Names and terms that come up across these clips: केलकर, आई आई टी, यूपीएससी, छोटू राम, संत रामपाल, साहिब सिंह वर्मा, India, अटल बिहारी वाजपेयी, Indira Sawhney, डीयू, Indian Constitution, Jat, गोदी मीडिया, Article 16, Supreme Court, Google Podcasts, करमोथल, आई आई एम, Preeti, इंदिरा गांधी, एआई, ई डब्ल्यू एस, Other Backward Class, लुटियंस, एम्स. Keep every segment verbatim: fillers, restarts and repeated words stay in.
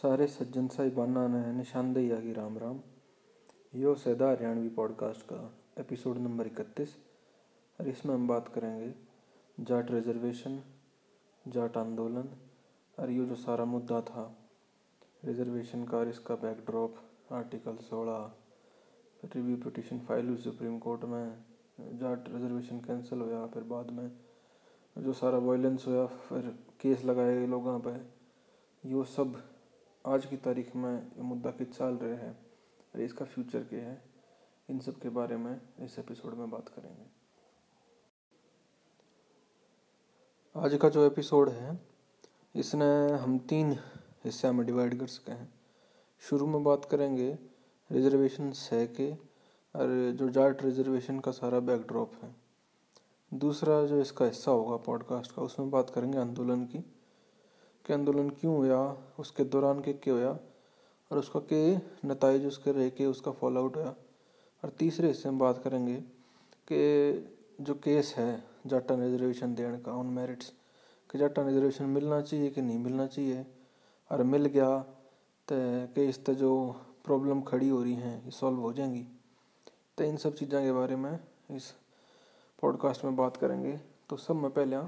सारे सज्जन साहिबाना ने निशानदेही आगी राम राम। यो सैदा हरियाणवी पॉडकास्ट का एपिसोड नंबर इकतीस और इसमें हम बात करेंगे जाट रिजर्वेशन, जाट आंदोलन और ये जो सारा मुद्दा था रिजर्वेशन का और इसका बैकड्रॉप, आर्टिकल सोलह, फिर रिव्यू पिटिशन फाइल हुई सुप्रीम कोर्ट में, जाट रिजर्वेशन कैंसिल होया, फिर बाद में जो सारा वायलेंस होया, फिर केस लगाए गए लोगों पर, यो सब आज की तारीख में ये मुद्दा किस चल रहे हैं और इसका फ्यूचर क्या है, इन सब के बारे में इस एपिसोड में बात करेंगे। आज का जो एपिसोड है इसने हम तीन हिस्से में डिवाइड कर सके हैं। शुरू में बात करेंगे रिजर्वेशन सह के और जो जाट रिजर्वेशन का सारा बैकड्रॉप है। दूसरा जो इसका हिस्सा होगा पॉडकास्ट का, उसमें बात करेंगे आंदोलन की, के आंदोलन क्यों हुआ, उसके दौरान के क्या हुआ और उसका के नताइज उसके रह के उसका फॉलोआउट हुआ। और तीसरे हिस्से में बात करेंगे कि जो केस है जाटा रिजर्वेशन देने का ऑन मेरिट्स, कि जाटा रिजर्वेशन मिलना चाहिए कि नहीं मिलना चाहिए और मिल गया तो कि इस तरह जो प्रॉब्लम खड़ी हो रही हैं ये सॉल्व हो जाएंगी। तो इन सब चीज़ों के बारे में इस पॉडकास्ट में बात करेंगे। तो सब में पहले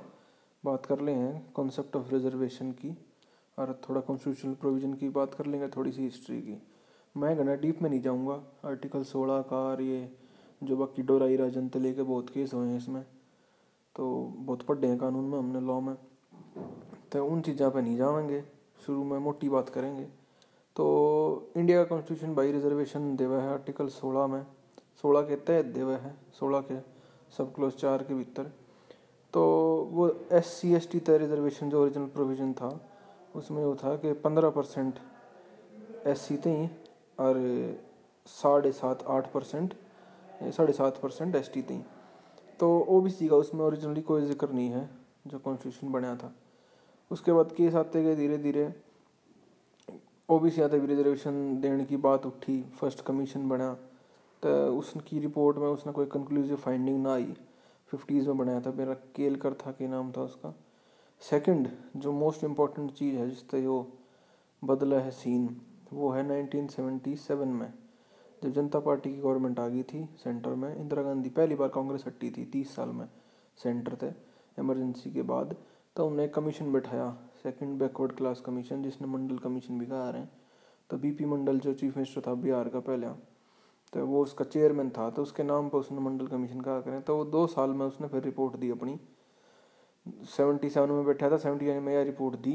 बात कर लें कॉन्सेप्ट ऑफ रिजर्वेशन की और थोड़ा कॉन्स्टिट्यूशनल प्रोविज़न की बात कर लेंगे, थोड़ी सी हिस्ट्री की। मैं घना डीप में नहीं जाऊंगा आर्टिकल सोलह का और ये जो बाकी डोराई राजन से लेके बहुत केस हुए हैं इसमें, तो बहुत पढ़े हैं कानून में हमने, लॉ में, तो उन चीज़ों पर नहीं जाएंगे। शुरू में मोटी बात करेंगे। तो इंडिया का कॉन्स्टिट्यूशन भाई रिजर्वेशन देवा है आर्टिकल सोलह में, सोलह के तहत देवा है, सोलह के सब क्लोज चार के भीतर। तो वो एस सी एस टी तय रिजर्वेशन जो ओरिजिनल प्रोविज़न था उसमें वो था कि पंद्रह परसेंट एस सी थे और साढ़े सात आठ परसेंट साढ़े सात परसेंट एस टी थी। तो ओ बी सी का उसमें ओरिजिनली कोई जिक्र नहीं है जो कॉन्स्टिट्यूशन बनाया था। उसके बाद केस आते गए धीरे धीरे, ओ बी सी आते भी रिजर्वेशन देने की बात उठी, फर्स्ट कमीशन बना तो उसकी रिपोर्ट में उसने कोई कंक्लूसिव फाइंडिंग ना आई। फिफ्टीज़ में बनाया था, मेरा केलकर था कि नाम था उसका। सेकंड जो मोस्ट इम्पॉर्टेंट चीज़ है जिससे वो बदला है सीन, वो है नाइनटीन सेवेंटी सेवन में जब जनता पार्टी की गवर्नमेंट आ गई थी सेंटर में, इंदिरा गांधी पहली बार कांग्रेस हटी थी तीस साल में सेंटर थे इमरजेंसी के बाद, तो उन्हें कमीशन बैठाया सेकंड बैकवर्ड क्लास कमीशन, जिसने मंडल कमीशन भी कहा रहे हैं। तो बी पी मंडल जो चीफ मिनिस्टर था बिहार का पहले, तो वो उसका चेयरमैन था, तो उसके नाम पर उसने मंडल कमीशन कहा करें। तो वो दो साल में उसने फिर रिपोर्ट दी अपनी, सेवेंटी सेवन में बैठा था, सेवेंटी नाइन में यह रिपोर्ट दी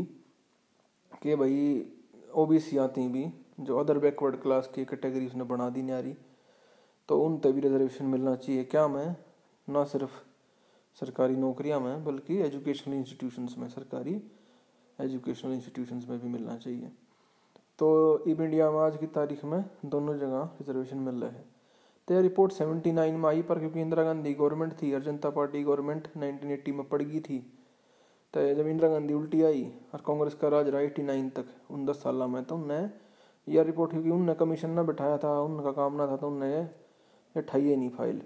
कि भाई ओ बी सी आती भी जो अदर बैकवर्ड क्लास की कैटेगरी उसने बना दी न्यारी, तो उन तभी रिजर्वेशन मिलना चाहिए क्या में, ना सिर्फ सरकारी नौकरियां में बल्कि एजुकेशनल इंस्टीट्यूशंस में, सरकारी एजुकेशनल इंस्टीट्यूशंस में भी मिलना चाहिए। तो इब इंडिया में आज की तारीख में दोनों जगह रिजर्वेशन मिल रहा है। तो यह रिपोर्ट उन्यासी में आई, पर क्योंकि इंदिरा गांधी गवर्नमेंट थी और जनता पार्टी गवर्नमेंट उन्नीस सौ अस्सी में पड़ गई थी, तो जब इंदिरा गांधी उल्टी आई और कांग्रेस का राज रहा नवासी तक उन दस साल में, तो उन्हें यह रिपोर्ट, क्योंकि उनने कमीशन ना बैठाया था, उनका काम ना था, तो उनने उठाई नहीं, फाइल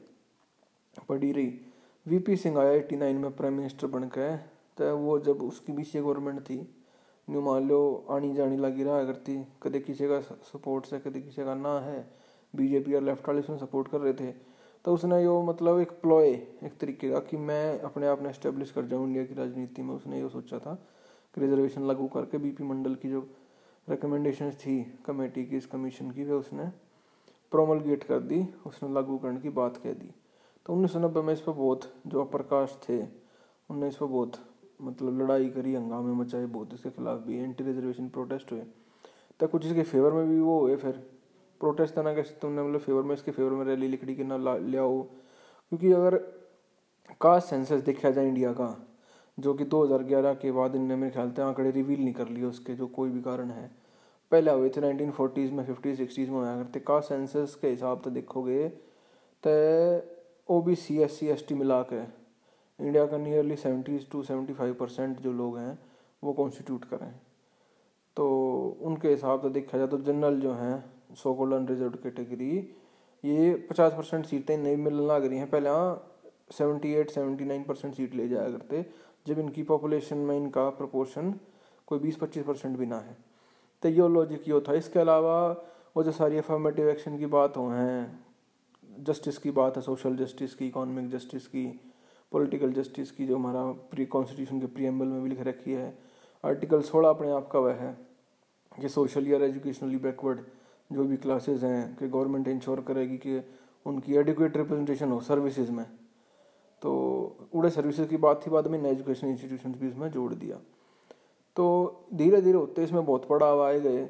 पड़ी रही। वी पी सिंह आया एट्टी नाइन में प्राइम मिनिस्टर बन के, तो वो जब उसकी बीच गवर्नमेंट थी, न्यू मान लो आनी जानी लगी रहा करती, कदे किसी का सपोर्ट से कदे किसी का ना है, बीजेपी और लेफ्ट वाले उसमें सपोर्ट कर रहे थे। तो उसने यो मतलब एक प्लॉय एक तरीके का कि मैं अपने आप ने इस्टेब्लिश कर जाऊँ इंडिया की राजनीति में, उसने ये सोचा था कि रिजर्वेशन लागू करके बीपी मंडल की जो रिकमेंडेशंस थी कमेटी की इस कमीशन की, वे उसने प्रोमलगेट कर दी, उसने लागू करने की बात कह दी। तो उन्नीस सौ नब्बे में इस पर बहुत जो अप्रकाश थे उनने इस पर बहुत मतलब लड़ाई करी, हंगामे मचाए बहुत, इसके खिलाफ भी एंटी रिजर्वेशन प्रोटेस्ट हुए, तो कुछ इसके फेवर में भी वो हुए। फिर प्रोटेस्ट था ना कैसे, तुमने मतलब फेवर में, इसके फेवर में रैली लिखड़ी के ना ले आओ, क्योंकि अगर कास्ट सेंसस देखा जाए इंडिया का, जो कि दो हज़ार ग्यारह के बाद इनने मेरे ख्याल से आंकड़े रिवील नहीं कर लिए उसके, जो कोई भी कारण है, पहले हुए थे नाइनटीन फोर्टीज़ में, फिफ्टीज़ सिक्सटीज़ में आया करते। कास्ट सेंसस के हिसाब से देखोगे तो O B C S C S T मिला के इंडिया का nearly seventy two seventy five percent जो लोग हैं वो कॉन्स्टिट्यूट करें, तो उनके हिसाब से देखा जाए तो जनरल जो हैं सो कॉल्ड अनरिजर्व कैटेगरी, ये पचास परसेंट सीटें नहीं मिलने लग रही हैं, पहले seventy eight seventy nine percent seat ले जाया करते, जब इनकी पॉपुलेशन में इनका प्रपोर्शन कोई बीस पच्चीस परसेंट भी ना है। तो यो लॉजिक यो था। इसके अलावा वो जो सारी अफर्मेटिव एक्शन की बात हो हैं, जस्टिस की बात है, सोशल जस्टिस की, इकोनॉमिक जस्टिस की, पॉलिटिकल जस्टिस की, जो हमारा प्री कॉन्स्टिट्यूशन के प्रीएम्बल में भी लिख रखी है। आर्टिकल सोलह अपने आप का वह है कि सोशली और एजुकेशनली बैकवर्ड जो भी क्लासेस हैं कि गवर्नमेंट इंश्योर करेगी कि उनकी एडिक्वेट रिप्रेजेंटेशन हो सर्विसेज में। तो उड़े सर्विसेज की बात थी, बाद में एजुकेशन इंस्टीट्यूशंस भी इसमें जोड़ दिया। तो धीरे धीरे होते इसमें बहुत पड़ाव आए गए।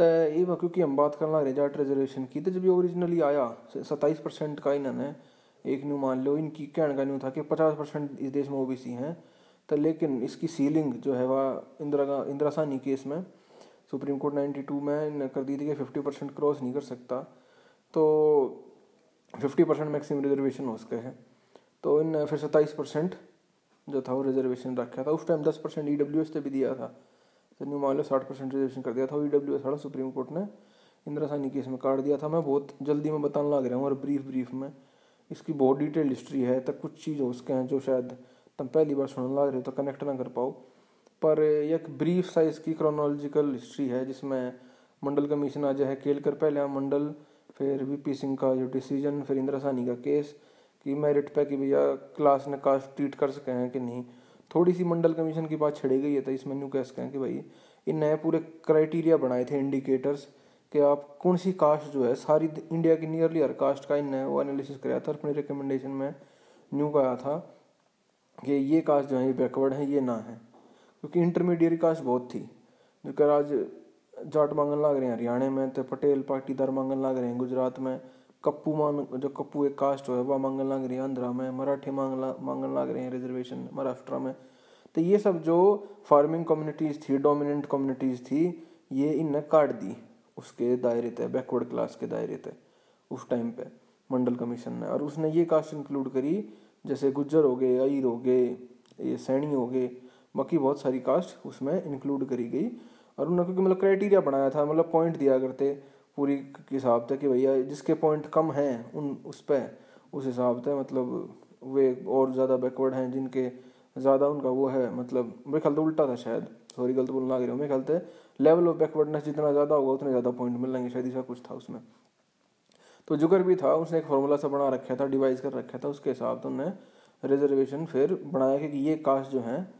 तो ये क्योंकि हम बात करना रिजल्ट रिजर्वेशन की, तो जब ये ओरिजिनली आया सत्ताईस परसेंट का इन्होंने एक न्यू मान लो, इनकी कहने का न्यू था कि पचास परसेंट इस देश में ओ बी सी हैं। तो लेकिन इसकी सीलिंग जो है वह इंदिरा इंदिरा साहनी केस में सुप्रीम कोर्ट बानवे में कर दी थी कि फिफ्टी परसेंट क्रॉस नहीं कर सकता, तो फिफ्टी परसेंट मैक्सिमम रिजर्वेशन हो सके है। तो इन फिर सत्ताईस परसेंट जो था वो रिजर्वेशन रखा था। उस टाइम दस परसेंट ई डब्ल्यू एस पे भी दिया था, तो न्यू मान लो साठ परसेंट रिजर्वेशन कर दिया था। ई डब्ल्यू एस वाला सुप्रीम कोर्ट ने इंदिरा साहनी केस में काट दिया था। मैं बहुत जल्दी में बताने लग रहा हूँ और ब्रीफ ब्रीफ में इसकी बहुत डिटेल हिस्ट्री है, तो कुछ चीज़ हो सके हैं जो शायद तुम पहली बार सुनने लग रहे हो तो कनेक्ट ना कर पाओ। पर एक ब्रीफ साइज की क्रोनोलॉजिकल हिस्ट्री है जिसमें मंडल कमीशन आ जाए केलकर, पहले मंडल, फिर वीपी सिंह का जो डिसीजन, फिर इंदिरा साहनी का केस कि मेरिट पे कि भैया क्लास ने कास्ट ट्रीट कर सके हैं कि नहीं। थोड़ी सी मंडल कमीशन की बात छड़ी गई है, तो इसमें न्यू कह सके हैं कि भाई इन नए पूरे क्राइटेरिया बनाए थे, इंडिकेटर्स कि आप कौन सी कास्ट जो है सारी इंडिया की नियरली हर कास्ट का इन वो एनालिसिस कराया था। अपनी रिकमेंडेशन में न्यू कहा था कि ये कास्ट जो है ये बैकवर्ड है, ये ना है, क्योंकि इंटरमीडिएट कास्ट बहुत थी जो कि आज जाट मांगन लग रहे हैं हरियाणा में, तो पटेल पाटीदार मांगन लग रहे हैं गुजरात में, कप्पू मान जो कप्पू एक कास्ट है वह मांगन लग रही है आंध्रा में, मराठे मांग मांगन लग रहे हैं रिजर्वेशन महाराष्ट्र में। तो ये सब जो फार्मिंग कम्युनिटीज़ थी, डोमिनेंट कम्युनिटीज़ थी, ये इनने काट दी उसके दायरे थे, बैकवर्ड क्लास के दायरे थे उस टाइम पे मंडल कमीशन ने। और उसने ये कास्ट इंक्लूड करी जैसे गुज्जर हो गए, अय्यर हो गए, ये सैणी हो गए, बाकी बहुत सारी कास्ट उसमें इंक्लूड करी गई। और उन्होंने क्योंकि मतलब क्राइटेरिया बनाया था, मतलब पॉइंट दिया करते पूरी के हिसाब से कि भैया जिसके पॉइंट कम हैं उन उस पर उस हिसाब से मतलब वे और ज़्यादा बैकवर्ड हैं, जिनके ज़्यादा उनका वो है मतलब मेरे ख्याल तो उल्टा था शायद, सॉरी गलत बोलना आ गया, मेरे ख्याल से लेवल ऑफ बैकवर्डनेस जितना ज़्यादा होगा उतने ज़्यादा पॉइंट मिलेंगे, शायद ऐसा कुछ था उसमें। तो जुकर भी था, उसने एक फार्मूला सा बना रखा था, डिवाइस कर रखा था, उसके हिसाब से उन्होंने रिजर्वेशन फिर बनाया कि ये कास्ट जो हैं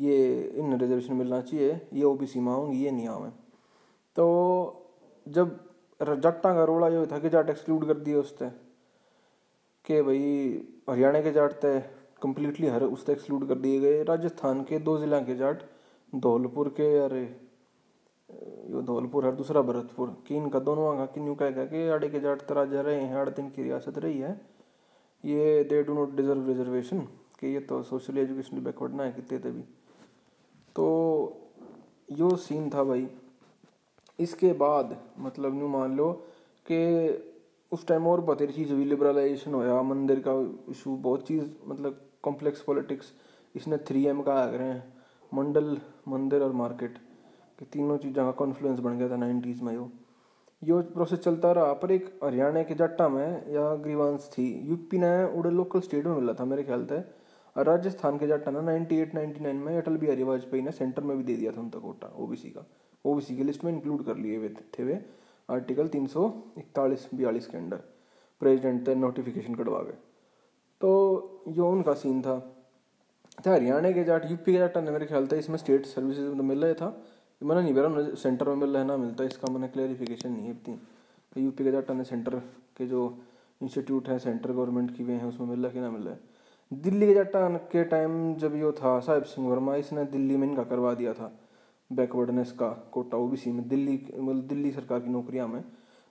ये इन रिजर्वेशन मिलना चाहिए, ये ओ बी सी में आऊँगी, ये नहीं आवें। तो जब जट्टा का रोड़ा ये था कि जाट एक्सक्लूड कर दिए उससे कि भाई हरियाणा के जाट थे कम्प्लीटली हर उससे एक्सक्लूड कर दिए गए, राजस्थान के दो जिला के जाट, धौलपुर के, अरे यो धौलपुर और दूसरा भरतपुर कि इनका दोनों का कि यूँ कहेगा कि आड़े के जाट तो राजा रहे हैं, आठ दिन की रियासत रही है, ये they do not deserve reservation कि ये तो सोशली एजुकेशनली बैकवर्ड ना है कितने तभी। तो यो सीन था भाई। इसके बाद मतलब यूँ मान लो कि उस टाइम और बतेरी चीज़ हुई, लिबरलाइजेशन होया, मंदिर का इशू, बहुत चीज़ मतलब कॉम्प्लेक्स पॉलिटिक्स, इसने थ्री एम का आ गए हैं, मंडल, मंदिर और मार्केट कि तीनों चीज़ों का कॉन्फ्लुएंस बन गया था नाइन्टीज़ में। यो यो प्रोसेस चलता रहा। पर एक हरियाणा के जट्टा में या ग्रीवांस थी, यूपी ने उड़े लोकल स्टेट में मिला था मेरे ख्याल से, और राजस्थान के जट्टा ने नाइन्टी एट नाइन्टी नाइन में अटल बिहारी वाजपेयी ने सेंटर में भी दे दिया था उनका कोटा ओबीसी का, ओबीसी की लिस्ट में इंक्लूड कर लिए हुए थे वे आर्टिकल तीन सौ इकतालीस बयालीस के अंडर, प्रेजिडेंट थे नोटिफिकेशन कटवा गए। तो यो उनका सीन था। तो हरियाणा के जाट, यूपी के जाट ने मेरे ख्याल था इसमें स्टेट सर्विसेज में तो मिल रहा था, मैंने नहीं बोला सेंटर में मिल रहा है ना मिलता, इसका मैंने क्लैरिफिकेशन नहीं है इतनी कि यूपी के जाट ने सेंटर के जो इंस्टीट्यूट है सेंटर गवर्नमेंट की वे हैं उसमें मिल रहा है कि ना मिल रहा है। दिल्ली के जाट के टाइम जब यो था साहिब सिंह वर्मा, इसने दिल्ली में इनका करवा दिया था बैकवर्डनेस का कोटा ओबीसी में, दिल्ली मतलब दिल्ली सरकार की नौकरियां में।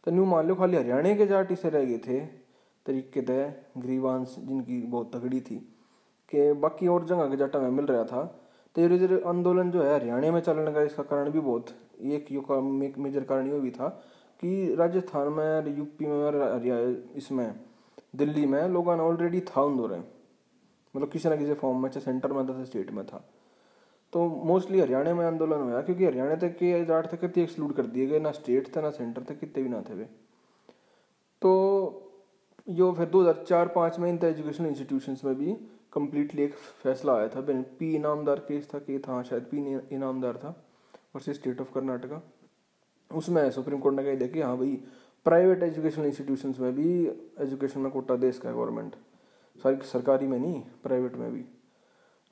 तो न्यू मान लो खाली हरियाणा के जाट इसे रह गए थे तरीके तय ग्रीवांस जिनकी बहुत तगड़ी थी कि बाकी और जगह के जाटा में मिल रहा था। तो ये रिजर्व आंदोलन जो है हरियाणा में चलने का इसका कारण भी बहुत एक यो का मेजर कारण ये भी था कि राजस्थान में, यूपी में, इसमें दिल्ली में लोगों ने ऑलरेडी था आंदोलन, मतलब किसी ना किसी फॉर्म में, चाहे सेंटर में था स्टेट में था। तो मोस्टली हरियाणा में आंदोलन हुआ क्योंकि हरियाणा तक के जाट थे कितने एक्सक्लूड कर दिए गए, ना स्टेट थे ना सेंटर थे, कितने भी ना थे वे। तो यो फिर दो हज़ार चार पाँच में इन एजुकेशनल इंस्टीट्यूशंस में भी कम्प्लीटली एक फैसला आया था, पी इनामदार केस था कि था शायद पी इनामदार था वर्सेस स्टेट ऑफ कर्नाटका। उसमें सुप्रीम कोर्ट ने कही देखिए हाँ भाई प्राइवेट एजुकेशनल इंस्टीट्यूशंस में भी एजुकेशन में कोटा देश का है गवर्नमेंट, सारी सरकारी में नहीं प्राइवेट में भी।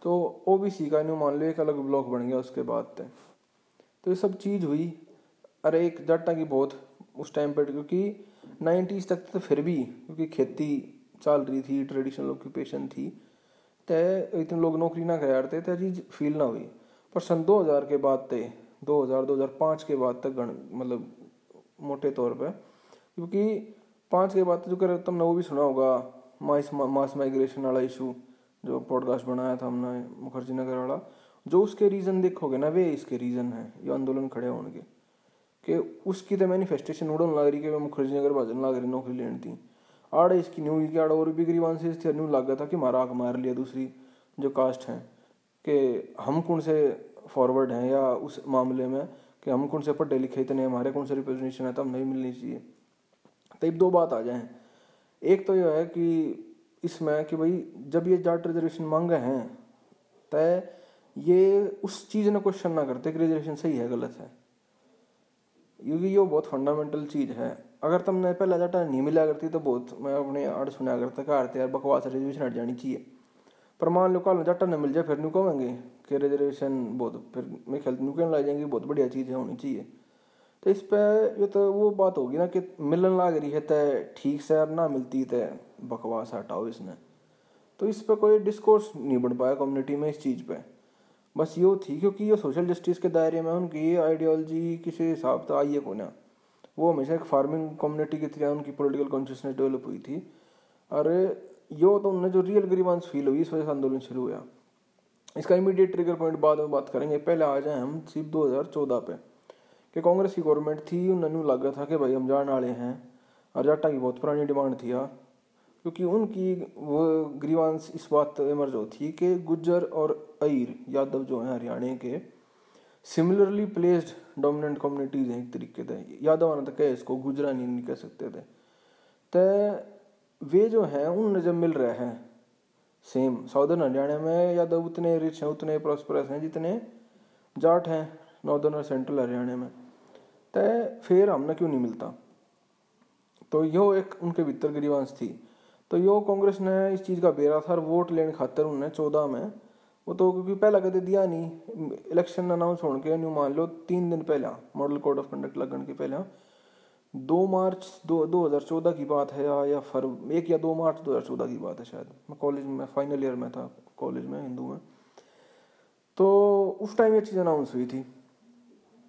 तो ओबीसी का न्यू मान लो एक अलग ब्लॉक बन गया उसके बाद तक। तो ये सब चीज़ हुई। अरे एक जट्टा की बहुत उस टाइम पर, क्योंकि नाइन्टीज़ तक तो फिर भी क्योंकि खेती चल रही थी, ट्रेडिशनल ऑक्यूपेशन थी, तो इतने लोग नौकरी ना करते थे, चीज़ फील ना हुई। पर सन दो हज़ार के बाद थे, दो हज़ार दो हज़ार पाँच के बाद तक गण मतलब मोटे तौर पे, क्योंकि पाँच के बाद जो कर तुमने वो भी सुना होगा मास मास माइग्रेशन वाला इशू जो पॉडकास्ट बनाया था हमने मुखर्जी नगर वाला, जो उसके रीज़न देखोगे ना वे इसके रीज़न हैं ये आंदोलन खड़े होने के, कि उसकी तो मैनिफेस्टेशन उड़न लाग रही कि मुखर्जी नगर भाजन लाग रही नौकरी लेनी थी। आड़ इसकी न्यू की आड़ और भी ग्रीवांसेस थे, न्यू लगा था कि मारा आग मार लिया दूसरी जो कास्ट हैं कि हम कौन से फॉरवर्ड हैं या उस मामले में कि हम कौन से पढ़े लिखे इतने, हमारे कौन से रिप्रेजेंटेशन है तो हम नहीं मिलनी चाहिए। तब दो बात आ जाएँ, एक तो यह है कि इसमें कि भाई जब ये जाट रिजर्वेशन मांगे हैं तय ये उस चीज़ ने क्वेश्चन ना करते कि रिजर्वेशन सही है गलत है, क्योंकि ये बहुत फंडामेंटल चीज़ है। अगर तुमने पहला जाटा नहीं मिला करती तो बहुत मैं अपने आड़ सुना करता कहा यार बकवास रिजर्वेशन हट जानी चाहिए, पर मान लो कल जाटा न मिल जाए फिर न्यू कहेंगे कि रिजर्वेशन बहुत फिर मेरे ख्याल न्यू कहने लग जाएंगे बहुत बढ़िया चीज़ है होनी चाहिए। तो इस पर ये तो वो बात होगी ना कि मिलन लाग रही है तय ठीक से, ना मिलती तय बकवास हटाओ इसने। तो इस पर कोई डिस्कोर्स नहीं बन पाया कम्युनिटी में इस चीज़ पर, बस ये थी क्योंकि ये सोशल जस्टिस के दायरे में उनकी आइडियोलॉजी किसी हिसाब से आई है को ना, वो हमेशा एक फार्मिंग कम्युनिटी की तरह उनकी पॉलिटिकल कॉन्शियसनेस डेवलप हुई थी। और यो तो उन्हें जो रियल ग्रीवांस फील हुई इस वजह से आंदोलन शुरू हुआ। इसका इमीडिएट ट्रिगर पॉइंट बाद में बात करेंगे, पहले आ जाए हम सिर्फ दो हज़ार चौदह पे कि कांग्रेस की गवर्नमेंट थी उन्हें लगा था कि भाई हम जान वाले हैं और जाटा की बहुत पुरानी डिमांड थी यार, क्योंकि उनकी वो ग्रीवांस इस बात इमर्ज होती कि गुज्जर और अईर यादव जो हैं हरियाणा के सिमिलरली प्लेस्ड डोमिनेंट कम्युनिटीज़ हैं एक तरीके से, यादव आना तो कहे इसको गुजरा नहीं, नहीं कह सकते थे। तो वे जो हैं उन जब मिल रहे हैं सेम साउदर्न हरियाणा में यादव उतने रिच हैं उतने प्रॉस्परस हैं जितने जाट हैं नॉर्दर्न और सेंट्रल हरियाणा में, तो फिर हमने क्यों नहीं मिलता। तो यो एक उनके भीतर ग्रीवांस थी। तो यो कांग्रेस ने इस चीज़ का बेरा था वोट लेने खातर उन्हें चौदह में वो तो क्योंकि पहला कदे दिया नहीं इलेक्शन अनाउंस होने के न्यू मान लो तीन दिन पहले मॉडल कोड ऑफ कंडक्ट लगन के पहले दो मार्च दो दो हज़ार चौदह की बात है या फर एक या दो मार्च दो हज़ार चौदह की बात है शायद, मैं कॉलेज में फाइनल ईयर में था कॉलेज में हिंदू में, तो उस टाइम ये चीज़ अनाउंस हुई थी।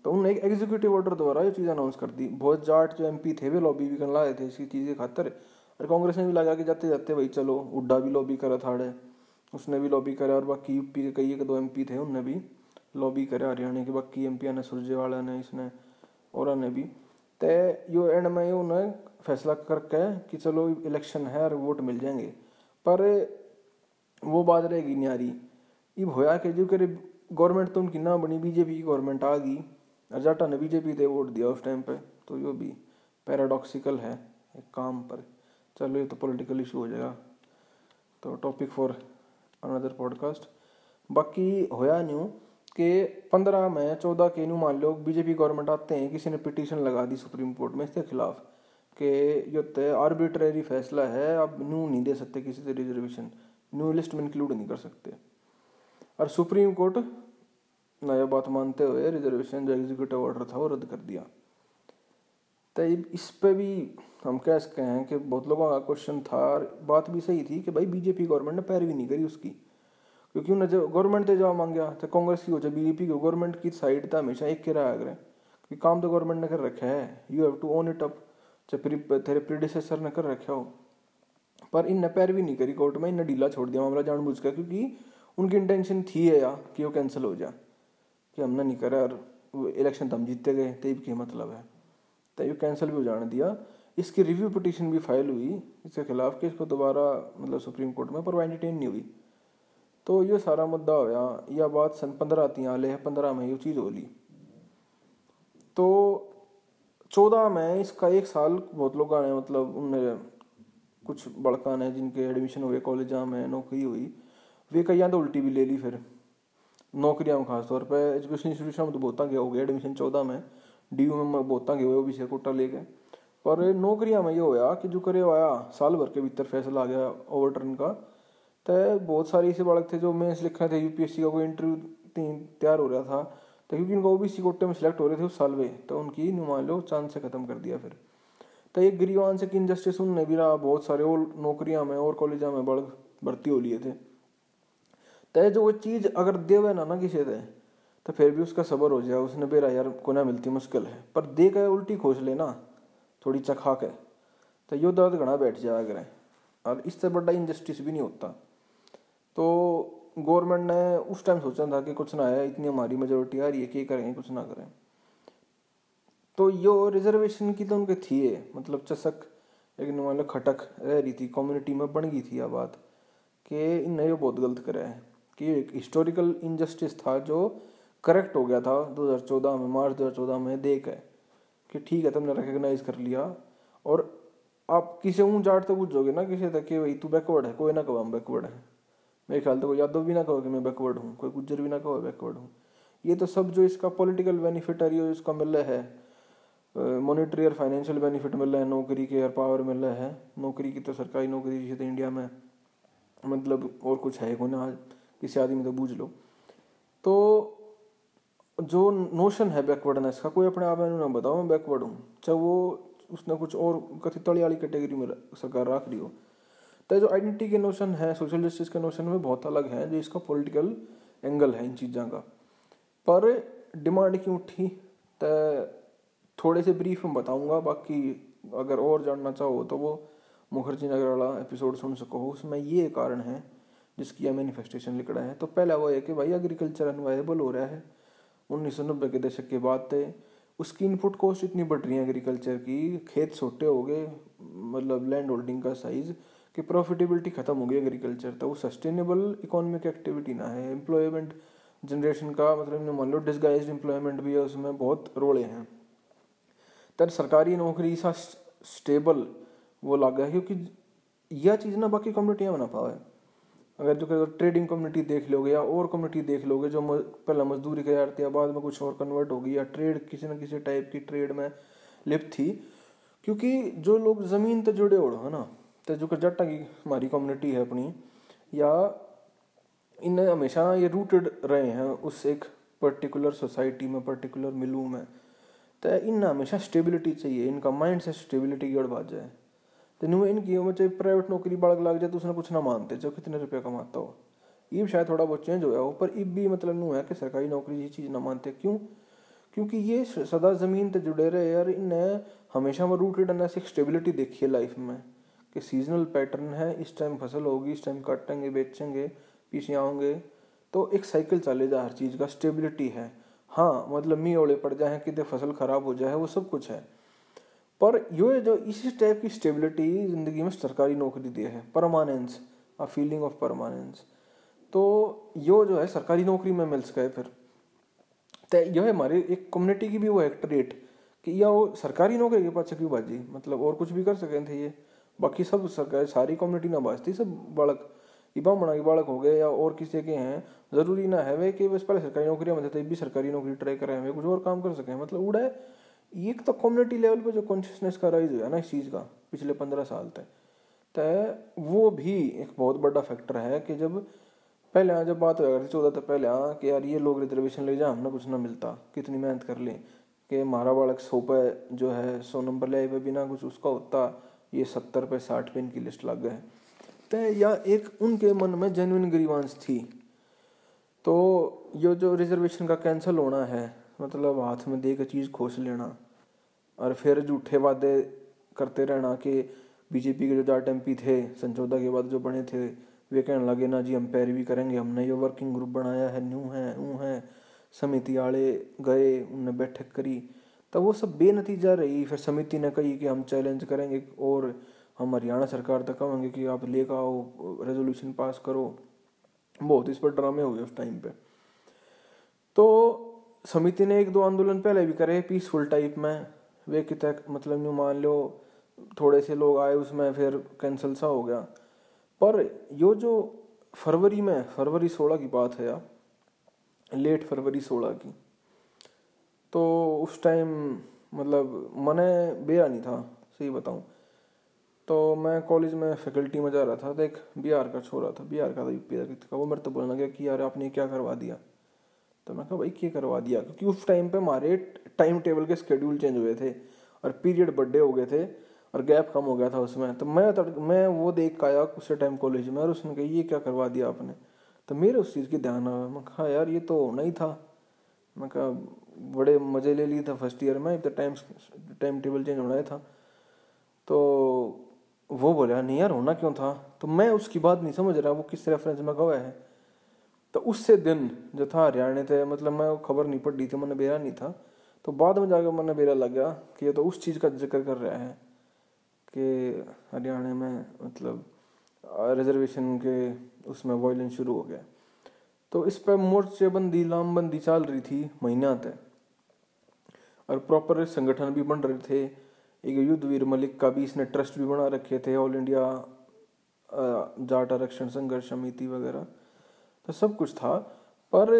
तो उन्होंने एक एग्जीक्यूटिव ऑर्डर द्वारा ये चीज़ अनाउंस कर दी। बहुत जाट जो एमपी थे वे लॉबी भी करने लाए थे इसकी चीज़ें खातर, और कांग्रेस ने भी लगा कि जाते जाते भाई चलो हुड्डा भी लॉबी करा थाड़े उसने भी लॉबी करा और बाकी यूपी के कई एक दो एमपी थे उनने भी लॉबी करा हरियाणा के बाकी एमपी ने सुरजेवाला ने इसने और ने भी, तो यो एंड में ये उन्हें फैसला करके कि चलो इलेक्शन है और वोट मिल जाएंगे। पर वो बात रहेगी न्यारी ये होया कि जो करे गवर्नमेंट तो उनकी ना बनी बीजेपी की गवर्नमेंट आ गई और जाटा ने बीजेपी दे वोट दिया उस टाइम पे, तो यो भी पैराडॉक्सिकल है एक काम पर। चलो ये तो पॉलिटिकल इशू हो जाएगा तो टॉपिक फॉर अनदर पॉडकास्ट। बाकी होया न्यू कि पंद्रह में चौदह के न्यू मान लो बीजेपी गवर्नमेंट आते हैं किसी ने पिटीशन लगा दी सुप्रीम कोर्ट में इसके खिलाफ कि यो तो आर्बिट्रेरी फैसला है अब न्यू नहीं दे सकते किसी से रिजर्वेशन, न्यू लिस्ट में इंक्लूड नहीं कर सकते। और सुप्रीम कोर्ट ना यह बात मानते हुए रिजर्वेशन जो एग्जीक्यूटिव ऑर्डर था वो रद्द कर दिया। तो इस पर भी हम कह सकते हैं कि बहुत लोगों का क्वेश्चन था, बात भी सही थी कि भाई बीजेपी गवर्नमेंट ने पैरवी नहीं करी उसकी, क्योंकि उन्हें जब गवर्नमेंट से जवाब मांगा तो कांग्रेस की हो चाहे बीजेपी की गवर्नमेंट की साइड था हमेशा एक के रहा करें कि काम तो गवर्नमेंट ने कर रखा है you have to own it up, चाहे तेरे प्रीडिसेसर ने कर रखा हो। पर इनने पैरवी नहीं करी कोर्ट में, इनने ढीला छोड़ दिया मामला जानबूझ कर, क्योंकि उनकी इंटेंशन थी है या कि वो कैंसिल हो जाए कि हमने नहीं करा और इलेक्शन तो हम जीतते गए तब क्या मतलब है, तो ये कैंसिल भी हो जाने दिया। इसकी रिव्यू पिटीशन भी फाइल हुई इसके खिलाफ कि इसको दोबारा मतलब सुप्रीम कोर्ट में पर एंटरटेन नहीं हुई। तो ये सारा मुद्दा होया, यह बात सन पंद्रह तीन आले है पंद्रह में ये चीज़ हो ली। तो चौदह में इसका एक साल बहुत लोग आने मतलब उनने कुछ बड़का ने जिनके एडमिशन हुए कॉलेजा में नौकरी हुई वे कई तो उल्टी भी ले ली फिर नौकरियाँ में, खासतौर पर एजुकेशन इंस्टीट्यूशन में तो बहुत गया हो गया एडमिशन चौदह में डीयू में मैं बहुता गए हो भी छह कोटा ले गए। पर नौकरिया में ये होया कि जो करे आया साल भर के भीतर फैसला आ गया ओवरटर्न का। तो बहुत सारे ऐसे बालक थे जो मेंस लिखा थे, यूपीएससी का कोई इंटरव्यू तैयार हो रहा था, तो क्योंकि उनको ओबीसी कोटे में सिलेक्ट हो रहे थे उस साल वे, तो उनकी मान लो चांस से ख़त्म कर दिया। फिर तो एक गिरीवान से कि इनजस्टिस उनने भी रहा, बहुत सारे और नौकरियाँ में और कॉलेजा में बड़ भर्ती हो लिए थे। तो जो वो चीज़ अगर देवे ना ना किसी थे तो फिर भी उसका सबर हो जाए, उसने बेरा यार को ना मिलती मुश्किल है, पर दे के उल्टी खोज लेना थोड़ी चखा के, तो यो दर्द घना बैठ जाया करें और इससे बड़ा इनजस्टिस भी नहीं होता। तो गवर्नमेंट ने उस टाइम सोचा था कि कुछ ना है, इतनी हमारी मेजोरिटी आ रही है कि करें कुछ ना करें। तो यो रिजर्वेशन की तो उनके थी है, मतलब चसक लेकिन मतलब खटक रह रही थी कम्युनिटी में, बन गई थी यह बात कि इन्हें ये बहुत गलत करा है, कि एक हिस्टोरिकल इनजस्टिस था जो करेक्ट हो गया था दो हज़ार चौदह में, मार्च दो हज़ार चौदह में देख है कि ठीक है तुमने रिकग्नाइज कर लिया। और आप किसी ऊँ जाट तो पूछोगे ना किसी तक कि भाई तू बैकवर्ड है, कोई ना कहो हम बैकवर्ड है, मेरे ख्याल तो कोई यादव भी ना कहो कि मैं बैकवर्ड हूँ, कोई गुज्जर भी ना कहो बैकवर्ड हूँ। ये तो सब जो इसका पॉलिटिकल बेनिफिट आ रही है, इसका मिल रहा है मॉनिटरी और फाइनेंशियल बेनिफिट मिल रहा है, नौकरी के और पावर मिल रहा है। नौकरी की तो सरकारी नौकरी जैसे तो इंडिया में मतलब और कुछ है को ना, किसी आदमी तो बूझ लो। तो जो नोशन है बैकवर्डनेस का, कोई अपने आप में ना बताओ मैं बैकवर्ड हूँ, चाहे वो उसने कुछ और कथित तली वाली कैटेगरी में सरकार रख रही हो। तो जो आइडेंटिटी के नोशन है, सोशल जस्टिस के नोशन में बहुत अलग है, जो इसका पॉलिटिकल एंगल है इन चीज़ों का। पर डिमांड क्यों उठी तो थोड़े से ब्रीफ में बताऊँगा, बाकी अगर और जानना चाहो तो वो मुखर्जी नगर वाला एपिसोड सुन सको, उसमें ये कारण है जिसकी यह मैनिफेस्टेशन लिखड़ा है। तो पहला वो है कि भाई एग्रीकल्चर अनवायबल हो रहा है उन्नीस सौ नब्बे के दशक के बाद थे, उसकी इनपुट कॉस्ट इतनी बढ़ रही है एग्रीकल्चर की, खेत छोटे हो गए, मतलब लैंड होल्डिंग का साइज़, कि प्रॉफिटेबिलिटी ख़त्म हो गई एग्रीकल्चर। तो वो सस्टेनेबल इकोनॉमिक एक्टिविटी ना है, एम्प्लॉयमेंट जनरेशन का मतलब मान लो डिसगाइज्ड एम्प्लॉयमेंट भी है, उसमें बहुत रोड़े हैं। तर सरकारी नौकरी सा स्टेबल वो लगा है, क्योंकि यह चीज़ ना बाकी कम्युनिटियाँ बना पाए। अगर जो ट्रेडिंग कम्युनिटी देख लोगे या और कम्युनिटी देख लोगे जो म, पहला मजदूरी किया करती है, बाद में कुछ और कन्वर्ट होगी, या ट्रेड किसी न किसी टाइप की ट्रेड में लिप्त थी, क्योंकि जो लोग ज़मीन तो जुड़े हो ना, तो जो जट्टा की हमारी कम्युनिटी है अपनी, या इन हमेशा ये रूटेड रहे हैं उस एक पर्टिकुलर सोसाइटी में, पर्टिकुलर मिलू में। तो इन हमेशा स्टेबिलिटी चाहिए, इनका माइंड से स्टेबिलिटी की ओर बात जाए। तो न्यू इनकी उम्र चाहे प्राइवेट नौकरी बाढ़ लग जाए तो उसने कुछ ना मानते जो कितने रुपये कमाता हो। ये शायद थोड़ा बहुत चेंज होया हो, पर इब भी मतलब न्यू है कि सरकारी नौकरी ये चीज़ ना मानते। क्यों? क्योंकि ये सदा ज़मीन से जुड़े रहे यार, इन्हें हमेशा वो रूटेड ना से स्टेबिलिटी देखी है लाइफ में, कि सीजनल पैटर्न है, इस टाइम फसल होगी, इस टाइम काटेंगे, बेचेंगे, पीछे आओगे, तो एक साइकिल चले जा, हर चीज़ का स्टेबिलिटी है। हाँ मतलब मी ओले पड़ जाए कि दे फसल ख़राब हो जाए, वो सब कुछ है, पर ये जो इसी टाइप की स्टेबिलिटी ज़िंदगी में सरकारी नौकरी दी है, permanence, a feeling of permanence, तो यो जो है सरकारी नौकरी में मिल सका है। फिर तो यह हमारे एक कम्युनिटी की भी वो एक्टरेट कि या वो सरकारी नौकरी के पास क्यों बाजी, मतलब और कुछ भी कर सके थे ये, बाकी सब सरकारी सारी कम्युनिटी ना बाजती, सब बालक इबा बना के बालक हो गए या और किसी के हैं, ज़रूरी ना है वे कि बस पहले सरकारी नौकरी में थे भी सरकारी नौकरी ट्राई करें, हमें कुछ और काम कर सकें, मतलब उड़ा है। एक तो कम्युनिटी लेवल पे जो कॉन्शियसनेस का राइज हुआ ना इस चीज़ का पिछले पंद्रह साल तक, तो वो भी एक बहुत बड़ा फैक्टर है। कि जब पहले आ जब बात हो रही चौदह तक पहले आ कि यार ये लोग रिजर्वेशन ले जाए, हमने कुछ ना मिलता, कितनी मेहनत कर लें कि हमारा बालक सौ पे जो है सौ नंबर ले पे बिना कुछ उसका होता, ये सत्तर पे साठ पे इनकी लिस्ट लग गए। तो या एक उनके मन में जेन्युइन ग्रीवांस थी। तो ये जो रिजर्वेशन का कैंसिल होना है, मतलब हाथ में दे के चीज़ खोस लेना और फिर झूठे वादे करते रहना कि बीजेपी के जो जाट एम पी थे संजोदा के बाद जो बने थे, वे कहने लगे ना जी हम पैरवी करेंगे, हमने ये वर्किंग ग्रुप बनाया है, न्यू है ऊँ है, समिति आड़े गए, उनने बैठक करी, तो वो सब बेनतीजा रही। फिर समिति ने कही कि हम चैलेंज करेंगे और हम हरियाणा सरकार तक कहेंगे कि आप लेकर आओ रेजोल्यूशन पास करो, बहुत इस पर ड्रामे हुए उस टाइम पर। तो समिति ने एक दो आंदोलन पहले भी करे पीसफुल टाइप में, वे कि तक मतलब यूँ मान लो थोड़े से लोग आए उसमें, फिर कैंसिल सा हो गया। पर यो जो फरवरी में फरवरी सोलह की बात है या लेट फरवरी सोलह की, तो उस टाइम मतलब मैंने बिया नहीं था, सही बताऊँ तो। मैं कॉलेज में फैकल्टी में जा रहा था तो एक बिहार का छोरा था, बिहार का था, यूपी का, वो मेरे तो बोलने गया कि यार आपने क्या करवा दिया। तो मैं कहा भाई क्या करवा दिया, क्योंकि उस टाइम पे हमारे टाइम टेबल के स्केड्यूल चेंज हुए थे और पीरियड बड़े हो गए थे और गैप कम हो गया था उसमें। तो मैं मैं वो देख आया उस टाइम कॉलेज में और उसने कहा ये क्या करवा दिया आपने। तो मेरे उस चीज़ की ध्यान आया, मैं कहा यार ये तो होना ही था। मैं कहा बड़े मज़े ले लिए था फर्स्ट ईयर में, तो टाइम टाइम टेबल चेंज होना ही था। तो वो बोला नहीं यार होना क्यों था। तो मैं उसकी बात नहीं समझ रहा वो किस रेफरेंस में गवा है। तो उससे दिन जो था हरियाणा थे, मतलब मैं खबर नहीं पड़ रही थी, मैंने बेरा नहीं था। तो बाद में जाकर मैंने बेरा लगा कि ये तो उस चीज़ का जिक्र कर रहा है कि हरियाणा में मतलब रिजर्वेशन के उसमें वायलेंस शुरू हो गया। तो इस पर मोर्चेबंदी लामबंदी चल रही थी महीना तक और प्रॉपर संगठन भी बन रहे थे। एक युद्धवीर मलिक का भी इसने ट्रस्ट भी बना रखे थे, ऑल इंडिया जाट आरक्षण संघर्ष समिति वगैरह, तो सब कुछ था। पर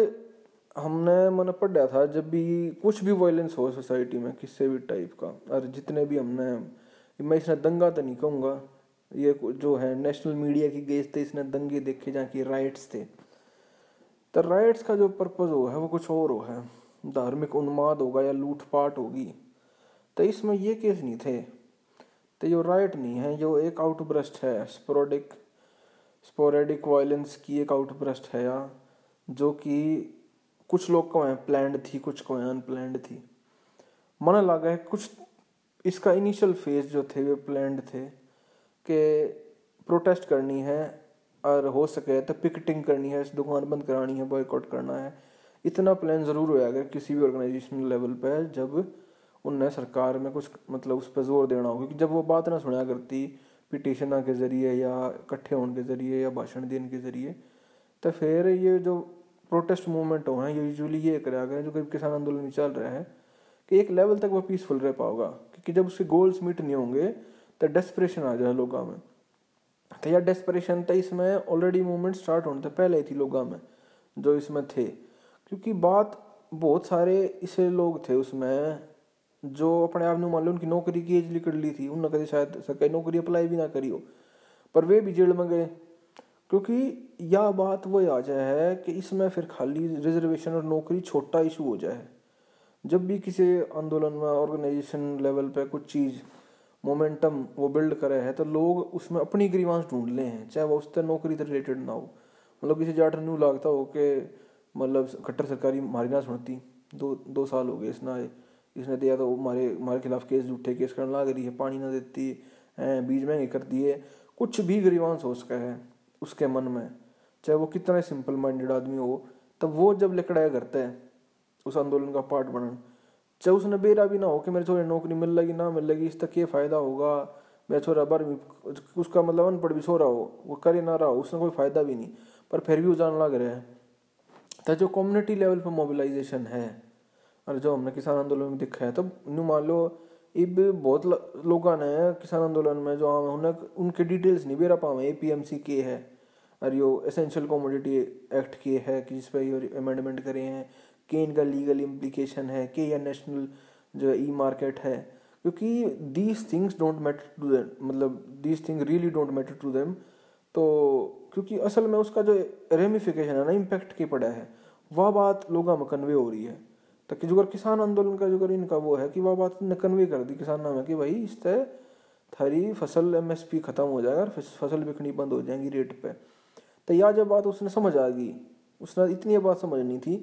हमने मैंने पढ़ा था जब भी कुछ भी वायलेंस हो सोसाइटी में किसी भी टाइप का, और जितने भी हमने, मैं इसने दंगा तो नहीं कहूँगा, ये जो है नेशनल मीडिया की गेज थे, इसने दंगे देखे जहाँ की राइट्स थे। तो राइट्स का जो पर्पज़ हो है वो कुछ और हो है, धार्मिक उन्माद होगा या लूटपाट होगी। तो इसमें ये केस नहीं थे, तो ये राइट नहीं है, जो एक आउटब्रस्ट है, स्पोरेडिक स्पोरेडिक वायलेंस की एक आउटब्रस्ट है, या जो कि कुछ लोग को है प्लान्ड थी, कुछ को है अनप्लान्ड थी। मन लगा है कुछ इसका इनिशियल फेज जो थे वे प्लान्ड थे कि प्रोटेस्ट करनी है और हो सके तो पिकेटिंग करनी है, इस दुकान बंद करानी है, बॉयकॉट करना है। इतना प्लान ज़रूर होया अगर किसी भी ऑर्गेनाइजेशनल लेवल पर, जब उनने सरकार में कुछ मतलब उस पर जोर देना हो, क्योंकि जब वो बात ना सुना करती पिटिशना के ज़रिए या इकट्ठे होने के ज़रिए या भाषण देने के ज़रिए, तो फिर ये जो प्रोटेस्ट मूवमेंट हो हैं यूजुअली ये करा करें जो कभी किसान आंदोलन चल रहा है कि एक लेवल तक वो पीसफुल रह पाओगा, क्योंकि जब उसके गोल्स मीट नहीं होंगे तो डेस्परेशन आ जाए लोगों में। तो यह डेस्परेशन तो इसमें ऑलरेडी मूवमेंट स्टार्ट होने से पहले ही थी लोगों में जो इसमें थे, क्योंकि बात बहुत सारे ऐसे लोग थे उसमें जो अपने आप में मान लो उनकी नौकरी की एज निकल ली थी, उन्होंने कभी शायद सरकारी नौकरी अप्लाई भी ना करी हो, पर वे भी जेल में गए। क्योंकि यह बात वही आ जाए है कि इसमें फिर खाली रिजर्वेशन और नौकरी छोटा इशू हो जाए। जब भी किसी आंदोलन में ऑर्गेनाइजेशन लेवल पर कुछ चीज़ मोमेंटम वो बिल्ड करे है तो लोग उसमें अपनी ग्रीवांस ढूंढ ले हैं, चाहे वो उससे नौकरी से रिलेटेड ना हो। मतलब किसी जाट न्यू लागता हो कि मतलब खट्टर सरकारी मारी ना सुनती, दो दो साल हो गए इसने आए, इसने दिया तो हमारे हमारे खिलाफ केस झूठे केस करने लग रही है, पानी ना देती है, बीज महंगे कर दिए, कुछ भी ग्रीवांस हो सका है उसके मन में, चाहे वो कितना सिंपल माइंडेड आदमी हो, तब वो जब लकड़ाया करता है उस आंदोलन का पार्ट बनन, चाहे उसने बेरा भी ना हो कि मेरे छोरे नौकरी मिल लगी ना मिल लगी, इस तक ये फ़ायदा होगा, मेरा छोरा बारहवीं, उसका मतलब अनपढ़ भी सो रहा हो, वो करे ना रहा हो, उसने कोई फ़ायदा भी नहीं, पर फिर भी वो जान लग रहा है। तो जो कम्युनिटी लेवल पर मोबिलाइजेशन है और जो हमने किसान आंदोलन में देखा है, तब न्यू मान लो इब बहुत लोगों ने किसान आंदोलन में जो आम उन्हें उनके डिटेल्स नहीं बेरा पावे, ए पी एम सी के है और यो एसेंशियल कमोडिटी एक्ट के है कि जिस पर ये अमेंडमेंट करे हैं, के इनका लीगल इम्प्लीकेशन है, के या नेशनल जो ई मार्केट है, क्योंकि these things don't matter to them, मतलब these thing really don't matter to them. तो क्योंकि असल में उसका जो रेमिफिकेशन है ना, इम्पैक्ट के पड़ा है, वह बात लोगों में कन्वे हो रही है। तो कि जो अगर किसान आंदोलन का जो अगर इनका वो है कि वह बात ने कन्वे कर दी किसान नाम है कि भाई इस तरह थारी फसल एम एस पी ख़त्म हो जाएगा और फसल बिकनी बंद हो जाएगी रेट पे। तो यह जब बात उसने समझ आ गई, उसने इतनी बात समझनी थी,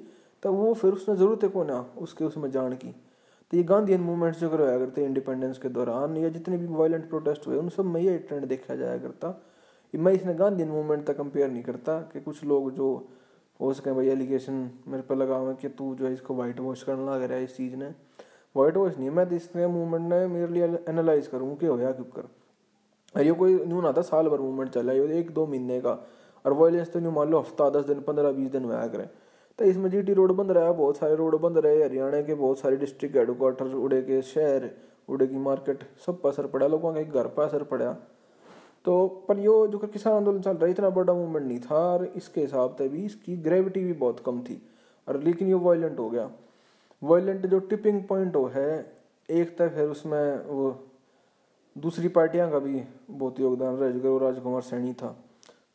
तो वो फिर उसने ज़रूरत है को ना उसके उसमें जान की। तो ये गांधीयन मूवमेंट्स जो करवाया करते इंडिपेंडेंस के दौरान या जितने भी वायलेंट प्रोटेस्ट हुए उन सब में ये ट्रेंड देखा जाया करता। मैं इसने गांधीयन मूवमेंट तक कंपेयर नहीं करता कि कुछ लोग जो हो सके भाई एलिगेशन मेरे पर लगा हुआ कि तू जो है इसको वाइट वॉश करने लग रहा है, इस चीज़ ने वाइट वॉश नहीं, मैं इसने मूवमेंट ने मेरे लिए एनालाइज करूँ कि होया क्यों कर। अरे ये कोई न्यू ना था, साल भर मूवमेंट चला ये एक दो महीने का, और वायलेंस तो न्यू मान लो हफ्ता दस दिन पंद्रह बीस दिन में आया करें। तो इसमें जीटी रोड बंद रहा, बहुत सारे रोड बंद रहे, हरियाणा के बहुत सारे डिस्ट्रिक्ट हेडक्वार्टर, उड़े के शहर, उड़े की मार्केट, सब पर असर पड़ा, लोगों के घर पर असर पड़ा। तो पर यो जो कि किसान आंदोलन चल रहा इतना बड़ा मूवमेंट नहीं था और इसके हिसाब से भी इसकी ग्रेविटी भी बहुत कम थी, और लेकिन ये वायलेंट हो गया। वायलेंट जो टिपिंग पॉइंट हो है एक था, फिर उसमें वो दूसरी पार्टियां का भी बहुत योगदान रहा, जो राजकुमार सैनी था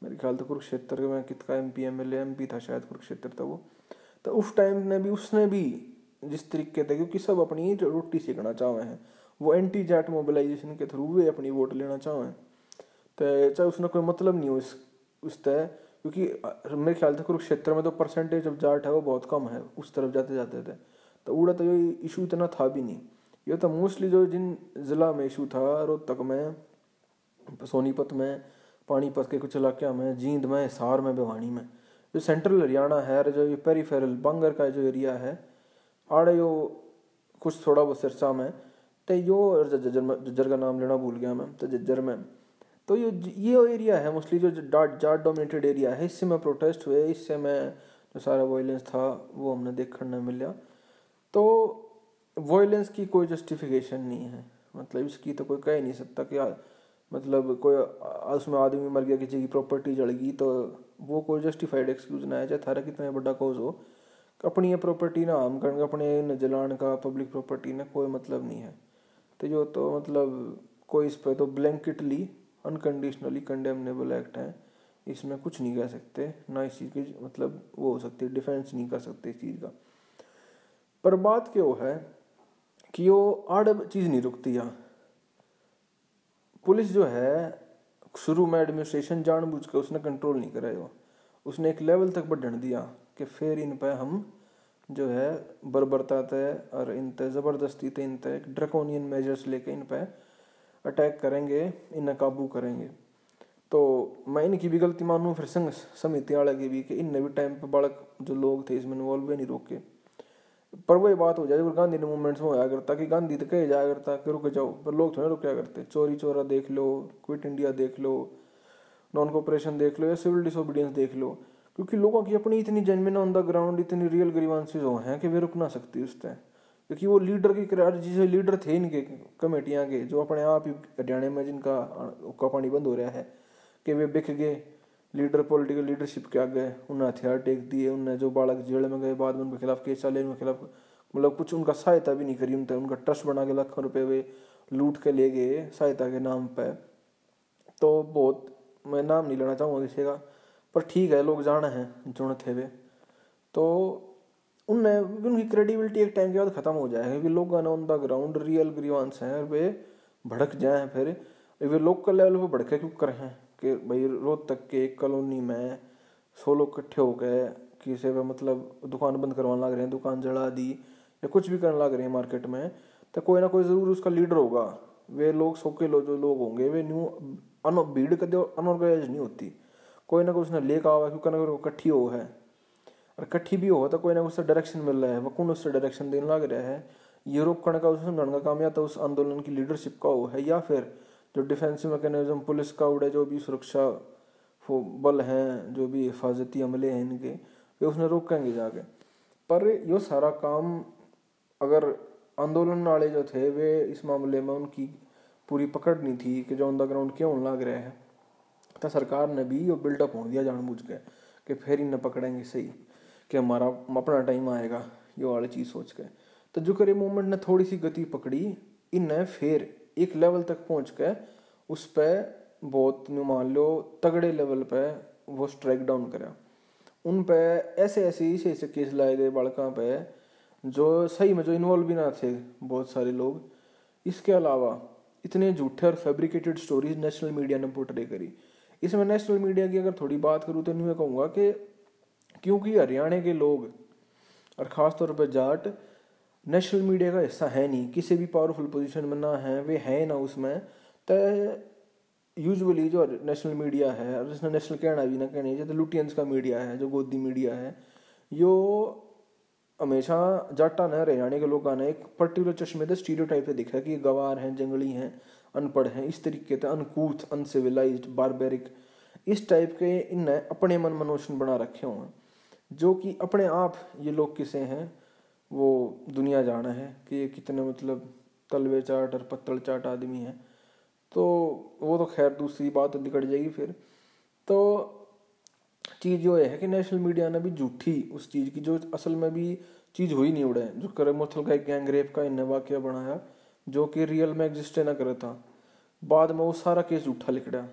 मेरे ख्याल से कुरुक्षेत्र में कितना M P M L M P था शायद, कुरुक्षेत्र था वो। तो उस टाइम ने भी उसने भी जिस तरीके थे, क्योंकि सब अपनी जो रोटी सीखना चाहे हैं, वो एंटी जाट मोबिलाइजेशन के थ्रू वे अपनी वोट लेना चाहें, तो चाहे उसने कोई मतलब नहीं हो इस उस तय, क्योंकि मेरे ख्याल से कुरुक्षेत्र में तो परसेंटेज ऑफ जाट है वो बहुत कम है उस तरफ जाते जाते थे। तो उड़ा तो ये इशू इतना था भी नहीं, ये तो मोस्टली जो जिन ज़िला में इशू था, रोहतक में, सोनीपत में, पानीपत के कुछ इलाक़ों में, जींद में, हिसार में, भिवानी में, जो सेंट्रल हरियाणा है, जो ये पेरीफेरल बांगर का जो एरिया है, आड़े यो कुछ थोड़ा बहुत सिरसा में, तो यो जज्जर में, जज्जर का नाम लेना भूल गया मैं, तो जज्जर में तो ये ये एरिया है मोस्टली जो डाट जाट डोमिनेटेड एरिया है, इससे में प्रोटेस्ट हुए, इससे में जो सारा वायलेंस था वो हमने देखने मिला। तो वायलेंस की कोई जस्टिफिकेशन नहीं है, मतलब इसकी तो कोई कह ही नहीं सकता कि मतलब कोई उसमें आदमी मर गया, किसी की प्रॉपर्टी जल गई, तो वो कोई जस्टिफाइड एक्सक्यूज ना है, चाहे थारा कितना बड़ा कॉज हो, अपनी ये प्रॉपर्टी ना हार्म करने का, अपने न जलान का, पब्लिक प्रॉपर्टी ना कोई मतलब नहीं है। तो जो तो मतलब कोई इस पर तो ब्लैंकेटली अनकंडीशनली कंडेमनेबल एक्ट है, इसमें कुछ नहीं कह सकते, ना इस चीज़ की मतलब वो हो सकती, डिफेंस नहीं कर सकते इस चीज़ का। पर बात क्या है कि वो आड़ चीज़ नहीं रुकती यहाँ, पुलिस जो है शुरू में एडमिनिस्ट्रेशन जानबूझ के उसने कंट्रोल नहीं कराया, वो उसने एक लेवल तक बढ़न दिया कि फिर इन पर हम जो है बर्बरता तय और इन तय ज़बरदस्ती तय, इन तय ड्रकोनियन मेजर्स लेके इन पर अटैक करेंगे, इन्हें काबू करेंगे। तो मैं इनकी भी गलती मानूँ, फिर संघ समिति वाले की भी, कि इनने भी टाइम पर बालक जो लोग थे इसमें इन्वॉल्व नहीं रोके। पर वही बात हो जाए जो गांधी ने मूवमेंट्स में होया करता, कि गांधी तो कहे जाया करता कि रुक जाओ, पर लोग थोड़ा रुकया करते, चोरी चोरा देख लो, क्विट इंडिया देख लो, नॉन कोऑपरेशन देख लो, या सिविल डिसोबीडियंस देख लो, क्योंकि लोगों की अपनी इतनी जेन्युइन ऑन द ग्राउंड इतनी रियल ग्रीवांसेस हो हैं कि वे रुक ना सकती उस तय, क्योंकि वो लीडर की करार जिसे लीडर थे इनके कमेटियाँ के, जो अपने आप ही हरियाणा में जिनका उक्का पानी बंद हो रहा है कि वे बिक गए लीडर, पॉलिटिकल लीडरशिप के आ गए, उन्हें हथियार टेक दिए, उन्हें जो बालक जेल में गए बाद में उनके खिलाफ केस चले, उनके खिलाफ मतलब कुछ उनका सहायता भी नहीं करी, उनका उनका ट्रस्ट बना के लाखों रुपये वे लूट के ले गए सहायता के नाम पर। तो बहुत मैं नाम नहीं लेना चाहूँगा किसी का, पर ठीक है लोग जाने हैं जुड़ थे वे, तो उनने उनकी क्रेडिबिलिटी एक टाइम के बाद ख़त्म हो जाएगी, क्योंकि लोग गाना on the ground real grievance हैं और वे भड़क जाएँ, फिर वे लोकल लेवल पर भड़के क्यों कर हैं कि भाई रोहतक के एक कॉलोनी में सौ लोग इकट्ठे हो गए, किसी पे मतलब दुकान बंद करवाने लग रहे हैं, दुकान जला दी या कुछ भी करने लग रहे हैं मार्केट में, तो कोई ना कोई ज़रूर उसका लीडर होगा, वे लोग सौ के लोग जो लोग होंगे वे न्यू अन भीड़ कदे अनऑर्गेनाइज नहीं होती, कोई ना कोई उसने लेकर आवा, क्योंकि ना कोई इकट्ठी हो है और इकट्ठी भी हो तो कोई ना कोई उससे डायरेक्शन मिल रहा है, वह कौन उससे डायरेक्शन देने लग रहा है, ये रोकने का उसने गण का काम या तो उस आंदोलन की लीडरशिप का हो है, या फिर जो डिफेंसिव मैकेनिज्म पुलिस का उड़े, जो भी सुरक्षा बल हैं, जो भी हिफाजती अमले हैं इनके, वे उसने रोकेंगे जाके। पर यो सारा काम अगर आंदोलन वाले जो थे वे इस मामले में उनकी पूरी पकड़ नहीं थी कि जो ऑन द ग्राउंड क्यों होने लग रहा है, तो सरकार ने भी यो बिल्डअप हो दिया जानबूझ के कि फिर इन्हें पकड़ेंगे सही कि हमारा अपना टाइम आएगा, यो वाली चीज़ सोच के। तो जो करे मूवमेंट ने थोड़ी सी गति पकड़ी, इन्हें फिर एक लेवल तक पहुंच के उस पर बहुत मान लो तगड़े लेवल पे वो स्ट्राइक डाउन करा, उन पे ऐसे ऐसे ऐसे ऐसे केस लाए गए बालकों पे जो सही में जो इन्वॉल्व भी ना थे बहुत सारे लोग। इसके अलावा इतने झूठे और फैब्रिकेटेड स्टोरीज नेशनल मीडिया ने पोर्ट्रे करी। इसमें नेशनल मीडिया की अगर थोड़ी बात करूँ तो मैं कहूँगा कि क्योंकि हरियाणा के लोग और ख़ासतौर पर जाट नेशनल मीडिया का हिस्सा है नहीं, किसी भी पावरफुल पोजीशन में ना है, वे हैं ना उसमें, तो यूजुअली जो नेशनल मीडिया है और जिसने नेशनल कहना भी ना कहना चाहिए, तो लुटियंस का मीडिया है जो गोदी मीडिया है, यो हमेशा जाटा ने हरियाणा के लोगों ने एक पर्टिकुलर चश्मे से स्टीरियोटाइप से देखा कि ये गवार हैं, जंगली हैं, अनपढ़ हैं, इस तरीके से अनकूथ, अनसिविलाइज्ड, बारबेरिक, इस टाइप के इनने अपने मन मनोशन बना रखे हुए हैं, जो कि अपने आप ये लोग किसे हैं वो दुनिया जाना है कि ये कितने मतलब तलवे चाट और पत्तल चाट आदमी हैं। तो वो तो खैर दूसरी बात निकट जाएगी। फिर तो चीज़ जो है कि नेशनल मीडिया ने भी झूठी उस चीज़ की जो असल में भी चीज़ हुई नहीं उड़े, जो करमोथल का एक गैंग रेप का इन्हें वाक्य बनाया, जो कि रियल में एग्जिस्ट ना करे था। बाद में वो सारा केस उठा लिखड़ा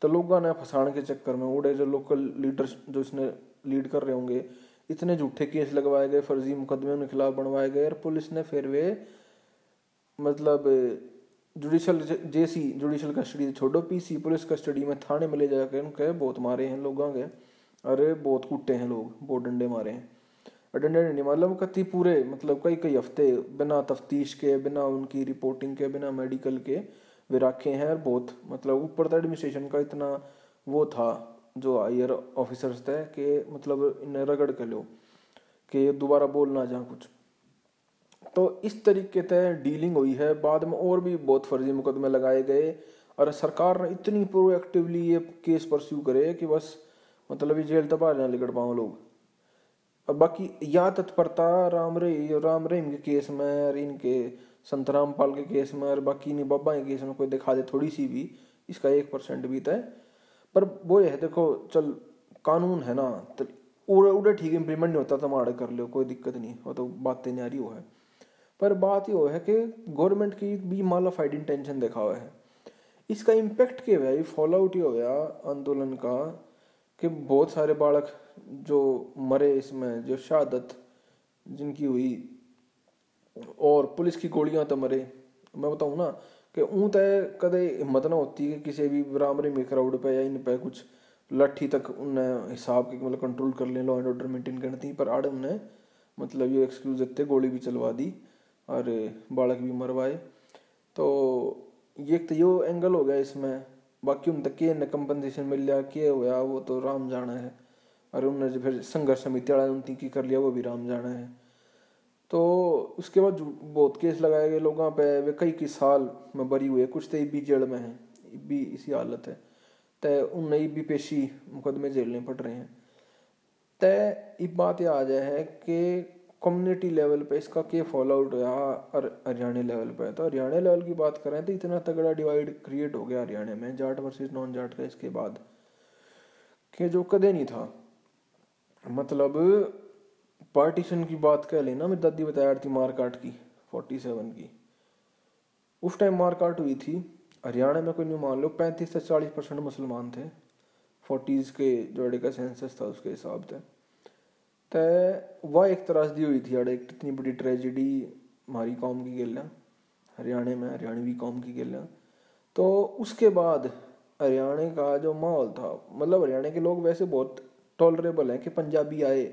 तो लोगों ने फंसाने के चक्कर में उड़े जो लोकल लीडर जो इसने लीड कर रहे होंगे इतने झूठे केस लगवाए गए, फर्जी मुकदमे उनके खिलाफ बनवाए गए और पुलिस ने फिर वे मतलब जुडिशल जेसी जुडिशल कस्टडी छोड़ो पीसी पुलिस कस्टडी में थाने में ले जाकर उनके बहुत मारे हैं लोगों के, अरे बहुत कुटे हैं लोग, बहुत डंडे मारे हैं। डंडे डंडे मतलब कति पूरे मतलब कई कई हफ्ते बिना तफ्तीश के, बिना उनकी रिपोर्टिंग के, बिना मेडिकल के वे रखे हैं। और बहुत मतलब ऊपर तक एडमिनिस्ट्रेशन का इतना वो था जो हायर ऑफिसर्स थे कि मतलब इन्हें रगड़ के लो कि दोबारा बोलना जहाँ कुछ। तो इस तरीके से डीलिंग हुई है। बाद में और भी बहुत फर्जी मुकदमे लगाए गए और सरकार ने इतनी प्रोएक्टिवली ये केस परस्यू करे कि बस मतलब ये जेल तबाह ना लिगड़ पाओ लोग। और बाकी या तत्परता राम रही राम रहीम के केस में और इनके संत रामपाल के केस में और बाकी इन्हीं बाबा के केस में कोई दिखा दे थोड़ी सी भी इसका एक परसेंट भी तय पर वो यह देखो चल कानून है ना तो उड़े उड़े ठीक इम्प्लीमेंट नहीं होता तो मार कर लो कोई दिक्कत नहीं हो तो बातें नहीं आ रही वो है। पर बात ये हो है कि गवर्नमेंट की भी मालाफाइड इंटेंशन देखा हुआ है। इसका इम्पैक्ट क्या हुआ, ये फॉल आउट ये हुआ आंदोलन का कि बहुत सारे बालक जो मरे इसमें जो शहादत जिनकी हुई और पुलिस की गोलियां तो मरे। मैं बताऊँ ना कि ऊँ तय कदे हिम्मत ना होती कि किसी भी बरामरी में क्राउड पे या इन पे कुछ लट्ठी तक उन्हें हिसाब के मतलब कंट्रोल कर लें, लॉ एंड ऑर्डर मेंटेन करनी थी, पर आड़ उन्हें मतलब ये एक्सक्यूज देते गोली भी चलवा दी और बालक भी मरवाए। तो ये एक तो यो एंगल हो गया इसमें। बाकी उन तक के कंपनसेशन मिल लिया क्या हुआ वो तो राम जाना है और उन्होंने फिर संघर्ष समिति वाला उनकी की कर लिया वो भी राम जाना है। तो उसके बाद बहुत केस लगाए गए लोगों पे, वे कई कई साल में बरी हुए, कुछ तो भी जेल में हैं भी इसी हालत है तय उन्हें भी पेशी मुकदमे जेलने पड़ रहे हैं। तय ये बात यह आ जाए है कि कम्युनिटी लेवल पे इसका क्या फॉल आउट हुआ और हरियाणा लेवल पे। तो हरियाणा लेवल की बात करें तो इतना तगड़ा डिवाइड क्रिएट हो गया हरियाणा में जाट वर्सेस नॉन जाट का इसके बाद कि जो कदे नहीं था। मतलब पार्टीशन की बात कह लेना, मेरी दादी बताया थी मार काट की सैंतालीस की उस टाइम मार काट हुई थी हरियाणा में। कोई नहीं मान लो पैंतीस से चालीस परसेंट मुसलमान थे फोर्टीज़ के जोड़े का सेंसस था उसके हिसाब से। तो वह एक त्रासदी हुई थी अड़े इतनी बड़ी ट्रेजिडी हमारी कौम की गलियाँ हरियाणा में हरियाणवी कौम की गलियाँ। तो उसके बाद हरियाणा का जो माहौल था मतलब हरियाणा के लोग वैसे बहुत टॉलरेबल हैं कि पंजाबी आए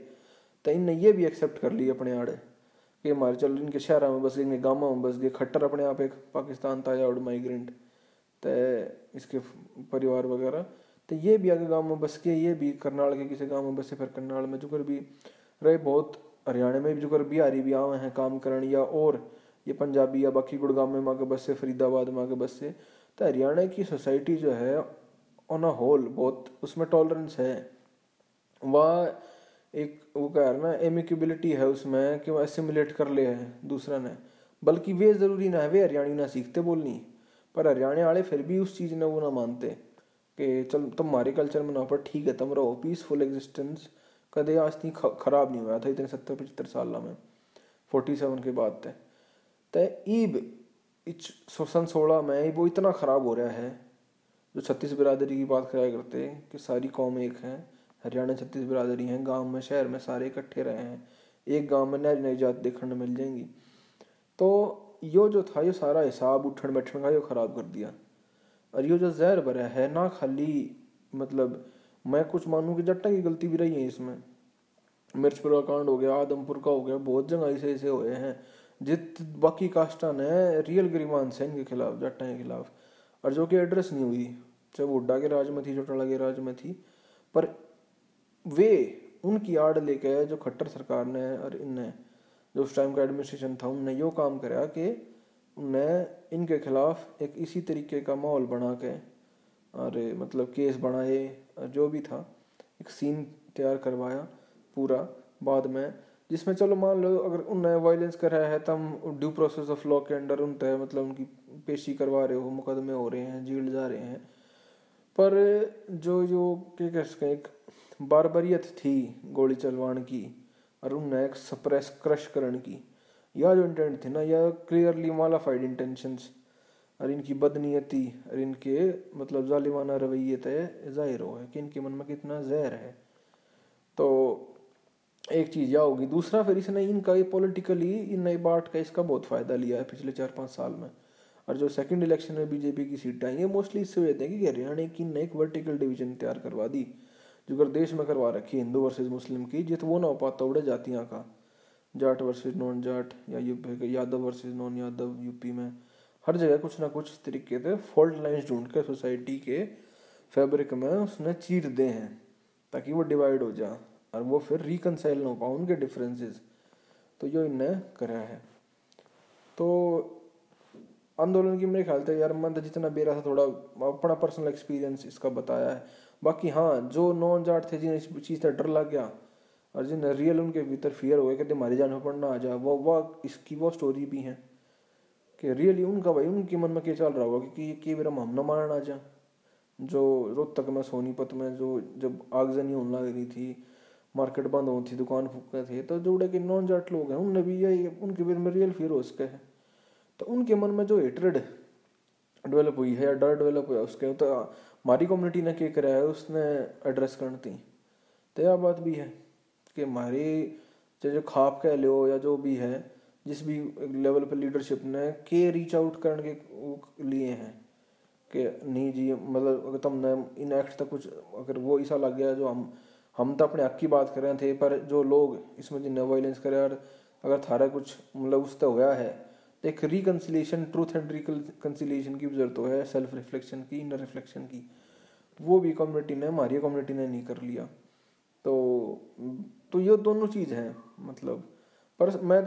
तो इनने ये भी एक्सेप्ट कर ली अपने आड़े कि हमारे चल इनके शहरों में बस गए, इनके गाँव में बस गए, खट्टर अपने आप एक पाकिस्तान था और माइग्रेंट तो इसके परिवार वगैरह तो ये भी आगे गाँव में बस के ये भी करनाल के किसी गाँव में बसे फिर करनाल में जुकर भी रहे। बहुत हरियाणा में भी जुकर बिहारी भी आवे हैं काम करण या और ये पंजाबी या बाकी गुड़गांव में आगे बस से फरीदाबाद में आगे बस से। तो हरियाणा की सोसाइटी जो है ऑन अ होल बहुत उसमें टॉलरेंस है, वह एक वो कह रहा ना एमिकेबिलिटी है उसमें कि वह एसिमुलेट कर ले है दूसरा ने। बल्कि वे ज़रूरी ना है वे हरियाणी ना सीखते बोलनी पर हरियाणा वाले फिर भी उस चीज़ ने वो ना मानते कि चल तुम हमारे कल्चर में ना पर ठीक है तुम रहो पीसफुल एग्जिस्टेंस। कदे आज इतनी ख़राब नहीं हुआ था इतने सत्तर पचहत्तर साल में फोर्टी सेवन के बाद तय तय ईब सन सोलह में वो इतना ख़राब हो रहा है। जो छत्तीस बिरादरी की बात कराया करते कि सारी कौम एक हैं, हरियाणा छत्तीस बिरादरी हैं, गांव में शहर में सारे इकट्ठे रहे हैं, एक गांव में नई नई जात देखने मिल जाएंगी। तो यो जो था यो सारा हिसाब उठन बैठन का यो ख़राब कर दिया और यो जो जहर भरा है ना खाली मतलब मैं कुछ मानूँ कि जट्टा की गलती भी रही है इसमें। मिर्चपुरा कांड हो गया, आदमपुर का हो गया, बहुत जगह ऐसे ऐसे हुए हैं जित बाकी कास्टा ने रियल ग्रीवांस है इनके खिलाफ जट्टा के खिलाफ और जो कि एड्रेस नहीं हुई चाहे वोडा के राज में थी चौटाला के राज में थी पर वे उनकी आड़ लेके जो खट्टर सरकार ने और इनने जो उस टाइम का एडमिनिस्ट्रेशन था उनने यो काम कराया कि उन्हें इनके खिलाफ एक इसी तरीके का माहौल बना के और मतलब केस बनाए जो भी था एक सीन तैयार करवाया पूरा बाद में। जिसमें चलो मान लो अगर उन्हें वायलेंस कराया है तो हम ड्यू प्रोसेस ऑफ लॉ के अंडर उन तय मतलब उनकी पेशी करवा रहे हो, मुकदमे हो रहे हैं, जेल जा रहे हैं, पर जो जो क्या कह सकते एक बारबरियत थी गोली चलवान की और उन्हें एक सप्रेस क्रश करने की यह जो इंटेंट थे ना, यह क्लियरली मालाफाइड इंटेंशंस और इनकी बदनीयती और इनके मतलब जालिमाना रवैये तय ज़ाहिर हो है कि इनके मन में कितना जहर है। तो एक चीज़ यह होगी। दूसरा, फिर इसने इनका ये पॉलिटिकली इन नए बाट का इसका बहुत फ़ायदा लिया है पिछले चार पाँच साल में। और जो सेकंड इलेक्शन में बीजेपी की सीटें आई हैं मोस्टली इससे वजह दें कि हरियाणा की नई एक वर्टिकल डिवीजन तैयार करवा दी, जो अगर देश में करवा रखी है हिंदू वर्सेस मुस्लिम की, जित वो ना हो पाता उड़े जातियाँ का, जाट वर्सेस नॉन जाट या Yadav versus non Yadav. UP में हर जगह कुछ ना कुछ इस तरीके से फॉल्ट लाइन्स ढूंढ कर सोसाइटी के फैब्रिक में उसने चीर दे हैं ताकि वो डिवाइड हो जाए और वो फिर रिकनसाइल ना हो पाओ उनके डिफरेंसेस। तो ये इनने करा है। तो आंदोलन की मेरे ख्याल से यार मंद जितना बेरा था, थोड़ा अपना पर्सनल एक्सपीरियंस इसका बताया है। बाकी हाँ, जो नॉन जाट थे जिन्हें इस चीज़ से डर लग गया और जिन्हें रियल उनके भीतर फियर हो गया कि हमारी जान पर ना आ जाए, वो वह इसकी वो स्टोरी भी हैं कि रियली उनका भाई उनके मन में क्या चल रहा होगा कि कि मेरा हम ना मारना आ जाए। जो रोहतक में सोनीपत में जो जब आगजनी होने लग रही थी, मार्केट बंद होती थी, दुकान फूकते थे, तो जो उड़े नॉन जाट लोग हैं उनने भी यही उनके मन में रियल फियर हो उसके है। तो उनके मन में जो हेट्रेड डेवलप हुई है या डर डेवलप हुआ उसके, तो हमारी कम्युनिटी ने क्या कराया है उसने एड्रेस करनी थी। तो यह बात भी है कि हमारी जो खाप कह लो या जो भी है, जिस भी लेवल पर लीडरशिप ने के रीच आउट करने के लिए हैं कि नहीं जी, मतलब अगर तुमने इन एक्ट तक कुछ अगर वो ऐसा लग गया जो हम हम तो अपने हक की बात कर रहे थे, पर जो लोग इसमें जिन्हें वायलेंस करे और अगर थारा कुछ मतलब उस तो हुआ है, तो एक रिकन्सिलेशन, ट्रूथ एंड रिकन्सिलेशन की जरूरत हो है, सेल्फ रिफ्लेक्शन की, इनर रिफ्लेक्शन की। वो भी कम्युनिटी ने, हमारी कम्युनिटी ने नहीं कर लिया। तो तो ये दोनों चीज़ हैं मतलब। पर मैं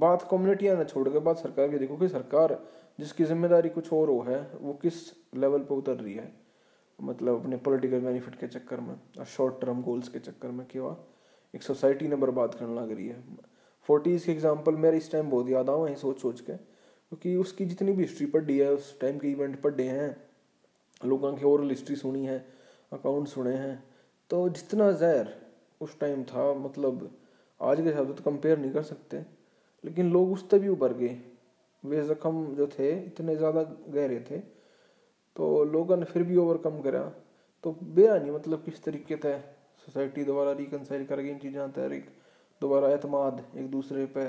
बात कम्युनिटियाँ ना छोड़ कर बात सरकार की देखो कि सरकार जिसकी जिम्मेदारी कुछ और हो है वो किस लेवल पर उतर रही है, मतलब अपने पॉलिटिकल बेनिफिट के चक्कर में और शॉर्ट टर्म गोल्स के चक्कर में कि वाह एक सोसाइटी ने बर्बाद करने लग रही है। फोर्टीज़ के एग्जाम्पल मेरे इस टाइम बहुत याद आ वहीं सोच सोच के, क्योंकि उसकी जितनी भी हिस्ट्री पढ़ी है, उस टाइम के इवेंट पढ़े हैं, लोगों की ओरल हिस्ट्री सुनी है, अकाउंट सुने हैं, तो जितना जहर उस टाइम था मतलब आज के हिसाब से तो कंपेयर नहीं कर सकते, लेकिन लोग उससे भी उभर गए। वे जख्म जो थे इतने ज़्यादा गहरे थे तो लोगों ने फिर भी ओवरकम करा। तो बेरा नहीं मतलब किस तरीके से सोसाइटी दोबारा रिकनसाइल कर गई, इन चीज़ें तहरीक दोबारा एतमाद एक दूसरे पे,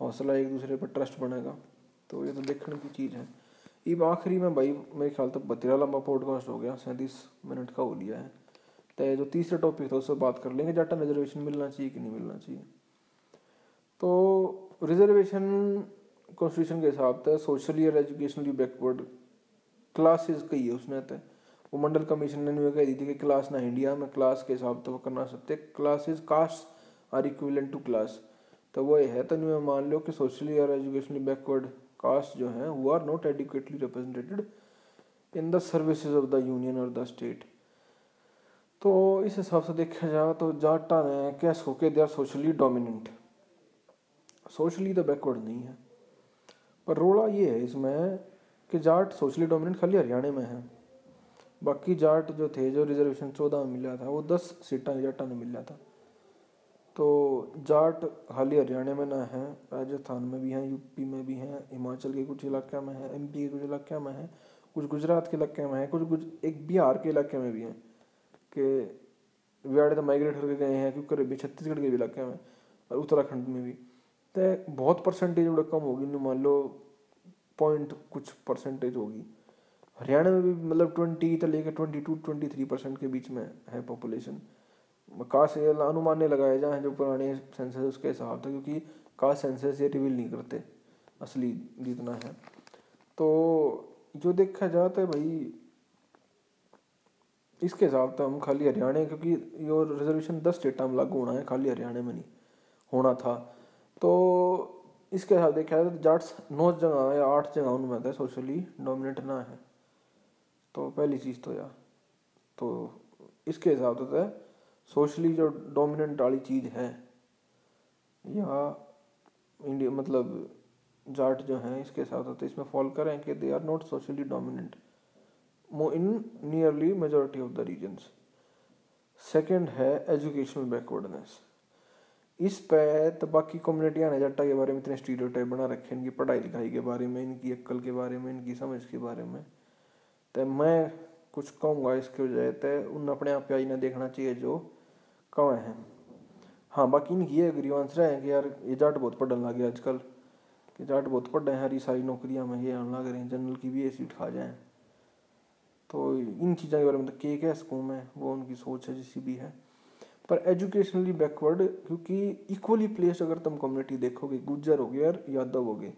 हौसला एक दूसरे पे, ट्रस्ट बनेगा। तो ये तो देखने की चीज़ है। इब आखिरी में भाई मेरे ख्याल तक बतेरा लंबा पॉडकास्ट हो गया, सैंतीस मिनट का हो लिया है। तो जो तीसरा टॉपिक था उससे बात कर लेंगे, जाटा रिजर्वेशन मिलना चाहिए कि नहीं मिलना चाहिए। तो रिजर्वेशन कॉन्स्टिट्यूशन के हिसाब से सोशली और एजुकेशनली बैकवर्ड क्लासेस कही है उसने। तो वो मंडल कमीशन ने न्यू कह दी थी कि क्लास ना इंडिया में क्लास के हिसाब से वो करना सकते, classes caste are equivalent to class. तो वो ये है तो न्यू मान लो कि सोशली और एजुकेशनली बैकवर्ड कास्ट जो है वो are not adequately represented in the services of the union और द स्टेट। तो इस हिसाब से देखा जाए तो जाटा ने क्या सो के they are socially dominant, socially तो बैकवर्ड नहीं है। पर रोड़ा ये है इसमें कि जाट सोशली डोमिनेंट खाली हरियाणा में है। बाकी जाट जो थे जो रिजर्वेशन चौदह में मिला था वो दस सीटें जाटा ने मिला था। तो जाट खाली हरियाणा में ना है, राजस्थान में भी हैं, यूपी में भी हैं, हिमाचल के कुछ इलाक़े में है, एमपी के कुछ इलाक़े में है, कुछ गुजरात के इलाके में है, कुछ कुछ एक बिहार के इलाके में भी हैं कि वे तो माइग्रेट करके गए हैं क्योंकि भी छत्तीसगढ़ के भी इलाके में और उत्तराखंड में भी। तो बहुत परसेंटेज उड़ा कम होगी, मान लो पॉइंट कुछ परसेंटेज होगी। हरियाणा में भी मतलब ट्वेंटी तो लेकर twenty two twenty three percent के बीच में है पॉपुलेशन। कास्ट अनुमान लगाए जाए जो पुराने सेंसस उसके हिसाब था, क्योंकि कास्ट सेंसस ये रिवील नहीं करते असली जितना है। तो जो देखा जाता है भाई इसके हिसाब से हम खाली हरियाणा, क्योंकि ये रिजर्वेशन दस स्टेट में लागू होना है, खाली हरियाणा में नहीं होना था। तो इसके हिसाब देखा जाए तो जाट्स नौ जगह या आठ जगह उनमें था सोशली डोमिनेंट ना है। तो पहली चीज़ तो यार तो इसके हिसाब से सोशली जो डोमिनेंट वाली चीज़ है या इंडिया मतलब जाट जो हैं इसके हिसाब से इसमें फॉल करें कि they are not socially dominant मो in nearly majority of the regions. Second है एजुकेशनल बैकवर्डनेस। इस पर तो बाकी कम्युनिटियाँ ने जट्टा के बारे में इतने स्टीरियोटाइप बना रखे हैं, इनकी पढ़ाई लिखाई के बारे में, इनकी अक्ल के बारे में, इनकी समझ के बारे में। तो मैं कुछ कहूँगा इसके वजह से उन अपने आप आई ना देखना चाहिए जो कम हैं। हाँ, बाकी इनकी ये ग्रीवांस रहे हैं कि यार ये जाट बहुत पढ़ने लगे आजकल, कि जाट बहुत पढ़ रहे हैं, हरी सारी नौकरियाँ में ये आना करें, जनरल की भी ये सीट खा जाएँ। तो इन चीज़ों के बारे में तो क्या कह सकूँ मैं, वो उनकी सोच है जिसी भी है। पर एजुकेशनली बैकवर्ड, क्योंकि इक्वली प्लेस अगर तुम कम्युनिटी देखोगे, गुज्जर हो गए और यादव हो गए,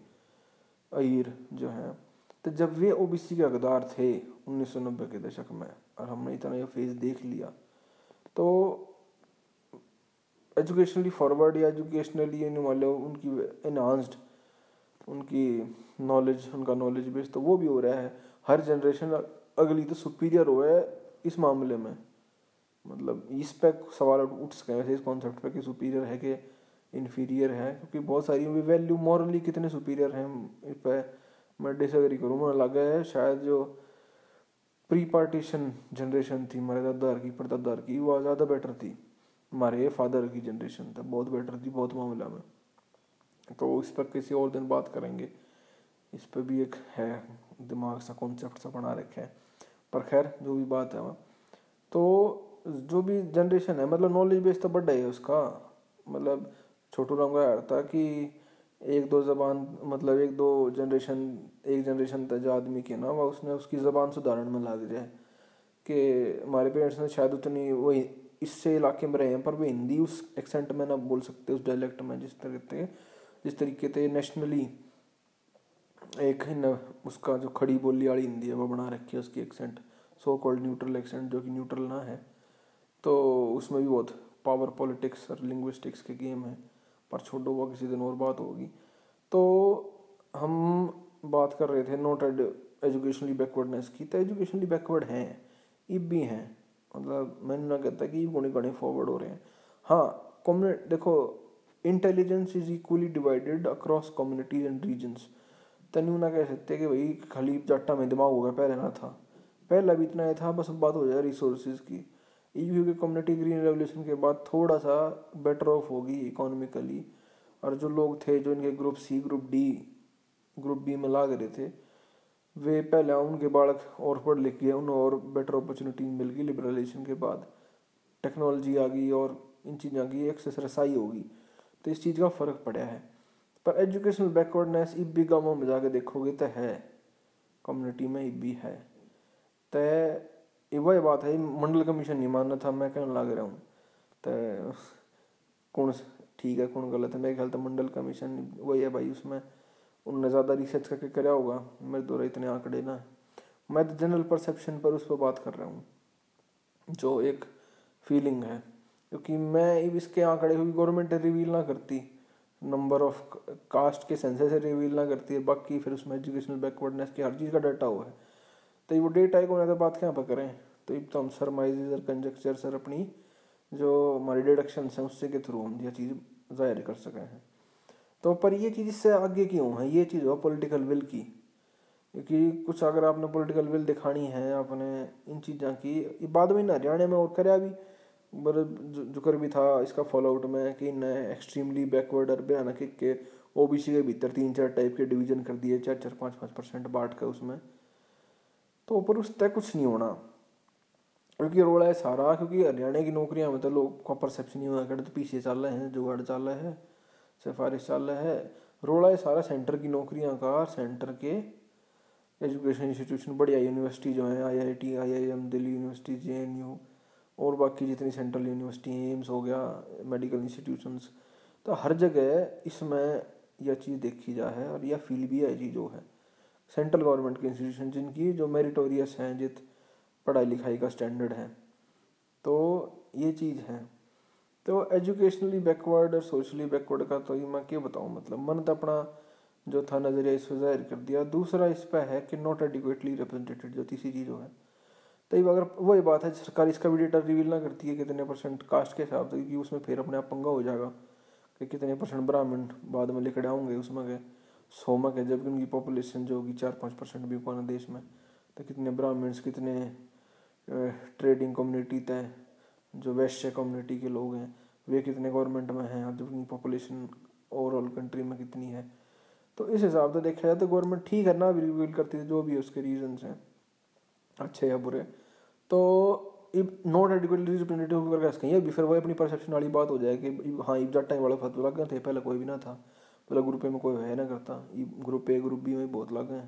अय्यर जो हैं, तो जब वे ओबीसी के अकदार थे उन्नीस सौ नब्बे के दशक में और हमने इतना ये फेज देख लिया, तो एजुकेशनली फॉरवर्ड या एजुकेशनली मान लो उनकी एनहांस्ड, उनकी नॉलेज, उनका नॉलेज बेस तो वो भी हो रहा है। हर जनरेशन अगली तो सुपीरियर हो है इस मामले में, मतलब इस पे सवाल उठ सके वैसे इस कॉन्सेप्ट पे कि सुपीरियर है कि इन्फीरियर है, क्योंकि बहुत सारी वैल्यू मॉरली कितने सुपीरियर हैं इस पर मैं डिसएग्री करूँ। मुझे लगा है शायद जो प्री पार्टीशन जनरेशन थी हमारे दादा की परदादा की, वो ज़्यादा बेटर थी, हमारे फादर की जनरेशन था बहुत बेटर थी बहुत मामला में। तो इस पर किसी और दिन बात करेंगे, इस पर भी एक है दिमाग सा कॉन्सेप्ट सा बना रखे है। पर खैर जो भी बात है, तो जो भी जनरेशन है मतलब नॉलेज बेस तो बढ़ा है उसका। मतलब छोटू राम का यार था कि एक दो जबान, मतलब एक दो जनरेशन एक जनरेशन था जो आदमी के ना वह उसने उसकी ज़बान सुधारण में ला दिया है कि हमारे पेरेंट्स ने शायद उतनी वो इससे इलाके में रहे हैं पर वे हिंदी उस एक्सेंट में ना बोल सकते, उस डायलेक्ट में, जिस तरीके जिस तरीके से नेशनली एक न, उसका जो खड़ी बोली वाली हिंदी है वह बना रखी है, उसकी accent so called neutral accent, जो कि न्यूट्रल ना है। तो उसमें भी बहुत पावर पॉलिटिक्स और लिंग्विस्टिक्स के गेम है, पर छोड़ो वो किसी दिन और बात होगी। तो हम बात कर रहे थे नॉट एजुकेशनली बैकवर्डनेस की, तो एजुकेशनली बैकवर्ड हैं इब भी हैं, मतलब मैंने ना कहता कि गुणे गुणे फॉरवर्ड हो रहे हैं। हाँ, कम्युनिटी देखो, intelligence is equally divided across communities and regions. तनु ना कह सकते कि भाई खाली जाट्टा में दिमाग होगा, पहले ना था, पहला भी इतना ही था, बस बात हो जाए रिसोर्सेज की। ईयू की कम्युनिटी ग्रीन रेवोल्यूशन के बाद थोड़ा सा बेटर ऑफ होगी इकोनॉमिकली, और जो लोग थे जो इनके group C group D group B में लाग रहे थे वे पहले उनके बालक और पढ़ लिख गए, उन्हें और बेटर अपॉर्चुनिटी मिल गई। लिबरलाइजेशन के बाद टेक्नोलॉजी आ गई और इन चीज़ें आ गई, एक्सेस रसाई होगी, तो इस चीज़ का फ़र्क पड़ा है। पर एजुकेशनल बैकवर्डनेस इब भी गाँव में जाके देखोगे तो है, कम्युनिटी में इब भी है। तय वही बात है, मंडल कमीशन नहीं मानना था मैं कहने लग रहा हूँ, तो कौन ठीक है कौन गलत है, मेरे ख्याल तो मंडल कमीशन वही है भाई, उसमें उनने ज़्यादा रिसर्च करके कराया होगा, मेरे द्वारा इतने आंकड़े ना, मैं तो जनरल परसेप्शन पर उस पर बात कर रहा हूँ जो एक फीलिंग है, क्योंकि मैं इसके आंकड़े को गवर्नमेंट रिवील ना करती, नंबर ऑफ कास्ट के सेंसस से रिवील ना करती है, बाकी फिर उसमें एजुकेशनल बैकवर्डनेस की हर चीज़ का डाटा हुआ है, तो वो डेटा है कौन है, तो बात क्या पर करें। तो इब तो हम सरमाइजेस और कंजक्चर सर अपनी जो हमारी डिडक्शंस हैं उससे के थ्रू हम यह चीज़ जाहिर कर सके हैं। तो पर ये चीज़ इससे आगे क्यों है, ये चीज़ हो पॉलिटिकल विल की, क्योंकि कुछ अगर आपने पॉलिटिकल विल दिखानी है आपने इन चीज़ों की बाद में ना हरियाणा में और कराया भी बर जुकर भी था इसका फॉलोआउट में कि न एक्सट्रीमली बैकवर्ड और बयाना के ओबीसी के भीतर तीन चार टाइप के डिवीज़न कर दिए, चार चार पाँच पाँच परसेंट बांट कर उसमें, तो ऊपर उस तय कुछ नहीं होना, क्योंकि रोड़ा है सारा, क्योंकि हरियाणा की नौकरियां में तो लोग का परसेप्शन नहीं हुआ करते, पीछे चल रहे हैं, जुगाड़ चल रहा है, सिफारिश चल रहा है, रोड़ा है सारा सेंटर की नौकरियां का, सेंटर के एजुकेशन इंस्टीट्यूशन, बढ़िया यूनिवर्सिटी जो है आई आई टी, आई आई एम Delhi university, J N U और बाकी जितनी सेंट्रल यूनिवर्सिटी, एम्स हो गया, मेडिकल इंस्टीट्यूशंस, तो हर जगह इसमें यह चीज़ देखी जा है और यह फील भी है चीज़ जो है सेंट्रल गवर्नमेंट के इंस्टीट्यूशन जिनकी जो मेरिटोरियस हैं, जित पढ़ाई लिखाई का स्टैंडर्ड है, तो ये चीज़ है। तो एजुकेशनली बैकवर्ड और सोशली बैकवर्ड का तो ये मैं क्या बताऊँ, मतलब मन तो अपना जो था नज़रिया इस पर जाहिर कर दिया। दूसरा इस पर है कि नॉट एडिक्वेटली रिप्रेजेंटेटेड, जो तीसरी चीज़ है, तो अगर वही बात है सरकार इसका भी डेटा रिवील ना करती है कितने परसेंट कास्ट के हिसाब से, क्योंकि उसमें फिर अपने आप पंगा हो जाएगा कि कितने परसेंट ब्राह्मण बाद में लिखड़े होंगे उसमें गए सोमक है, जबकि उनकी पॉपुलेशन जो होगी चार पाँच परसेंट भी होगा ना देश में, तो कितने ब्राह्मण्स, कितने ट्रेडिंग कम्युनिटी तय जो वैश्य कम्युनिटी के लोग हैं, वे कितने गवर्नमेंट में हैं और जितनी पॉपुलेशन ओवरऑल कंट्री में कितनी है। तो इस हिसाब से देखा जाए तो गवर्नमेंट ठीक है ना रिवील करती है, जो भी उसके रीजंस हैं अच्छे या बुरे। तो इफ नॉट एडिक्वेटली रिप्रेजेंटेटिव होकर ऐसा कहीं फिर वही अपनी परसेप्शन वाली बात हो जाए कि हाँ इब जाट टाइम वाला फतवा लग गए थे, पहले कोई भी ना था, पहले ग्रुप ए में कोई है ना करता, ग्रुप ए ग्रुप बी में बहुत लग गए।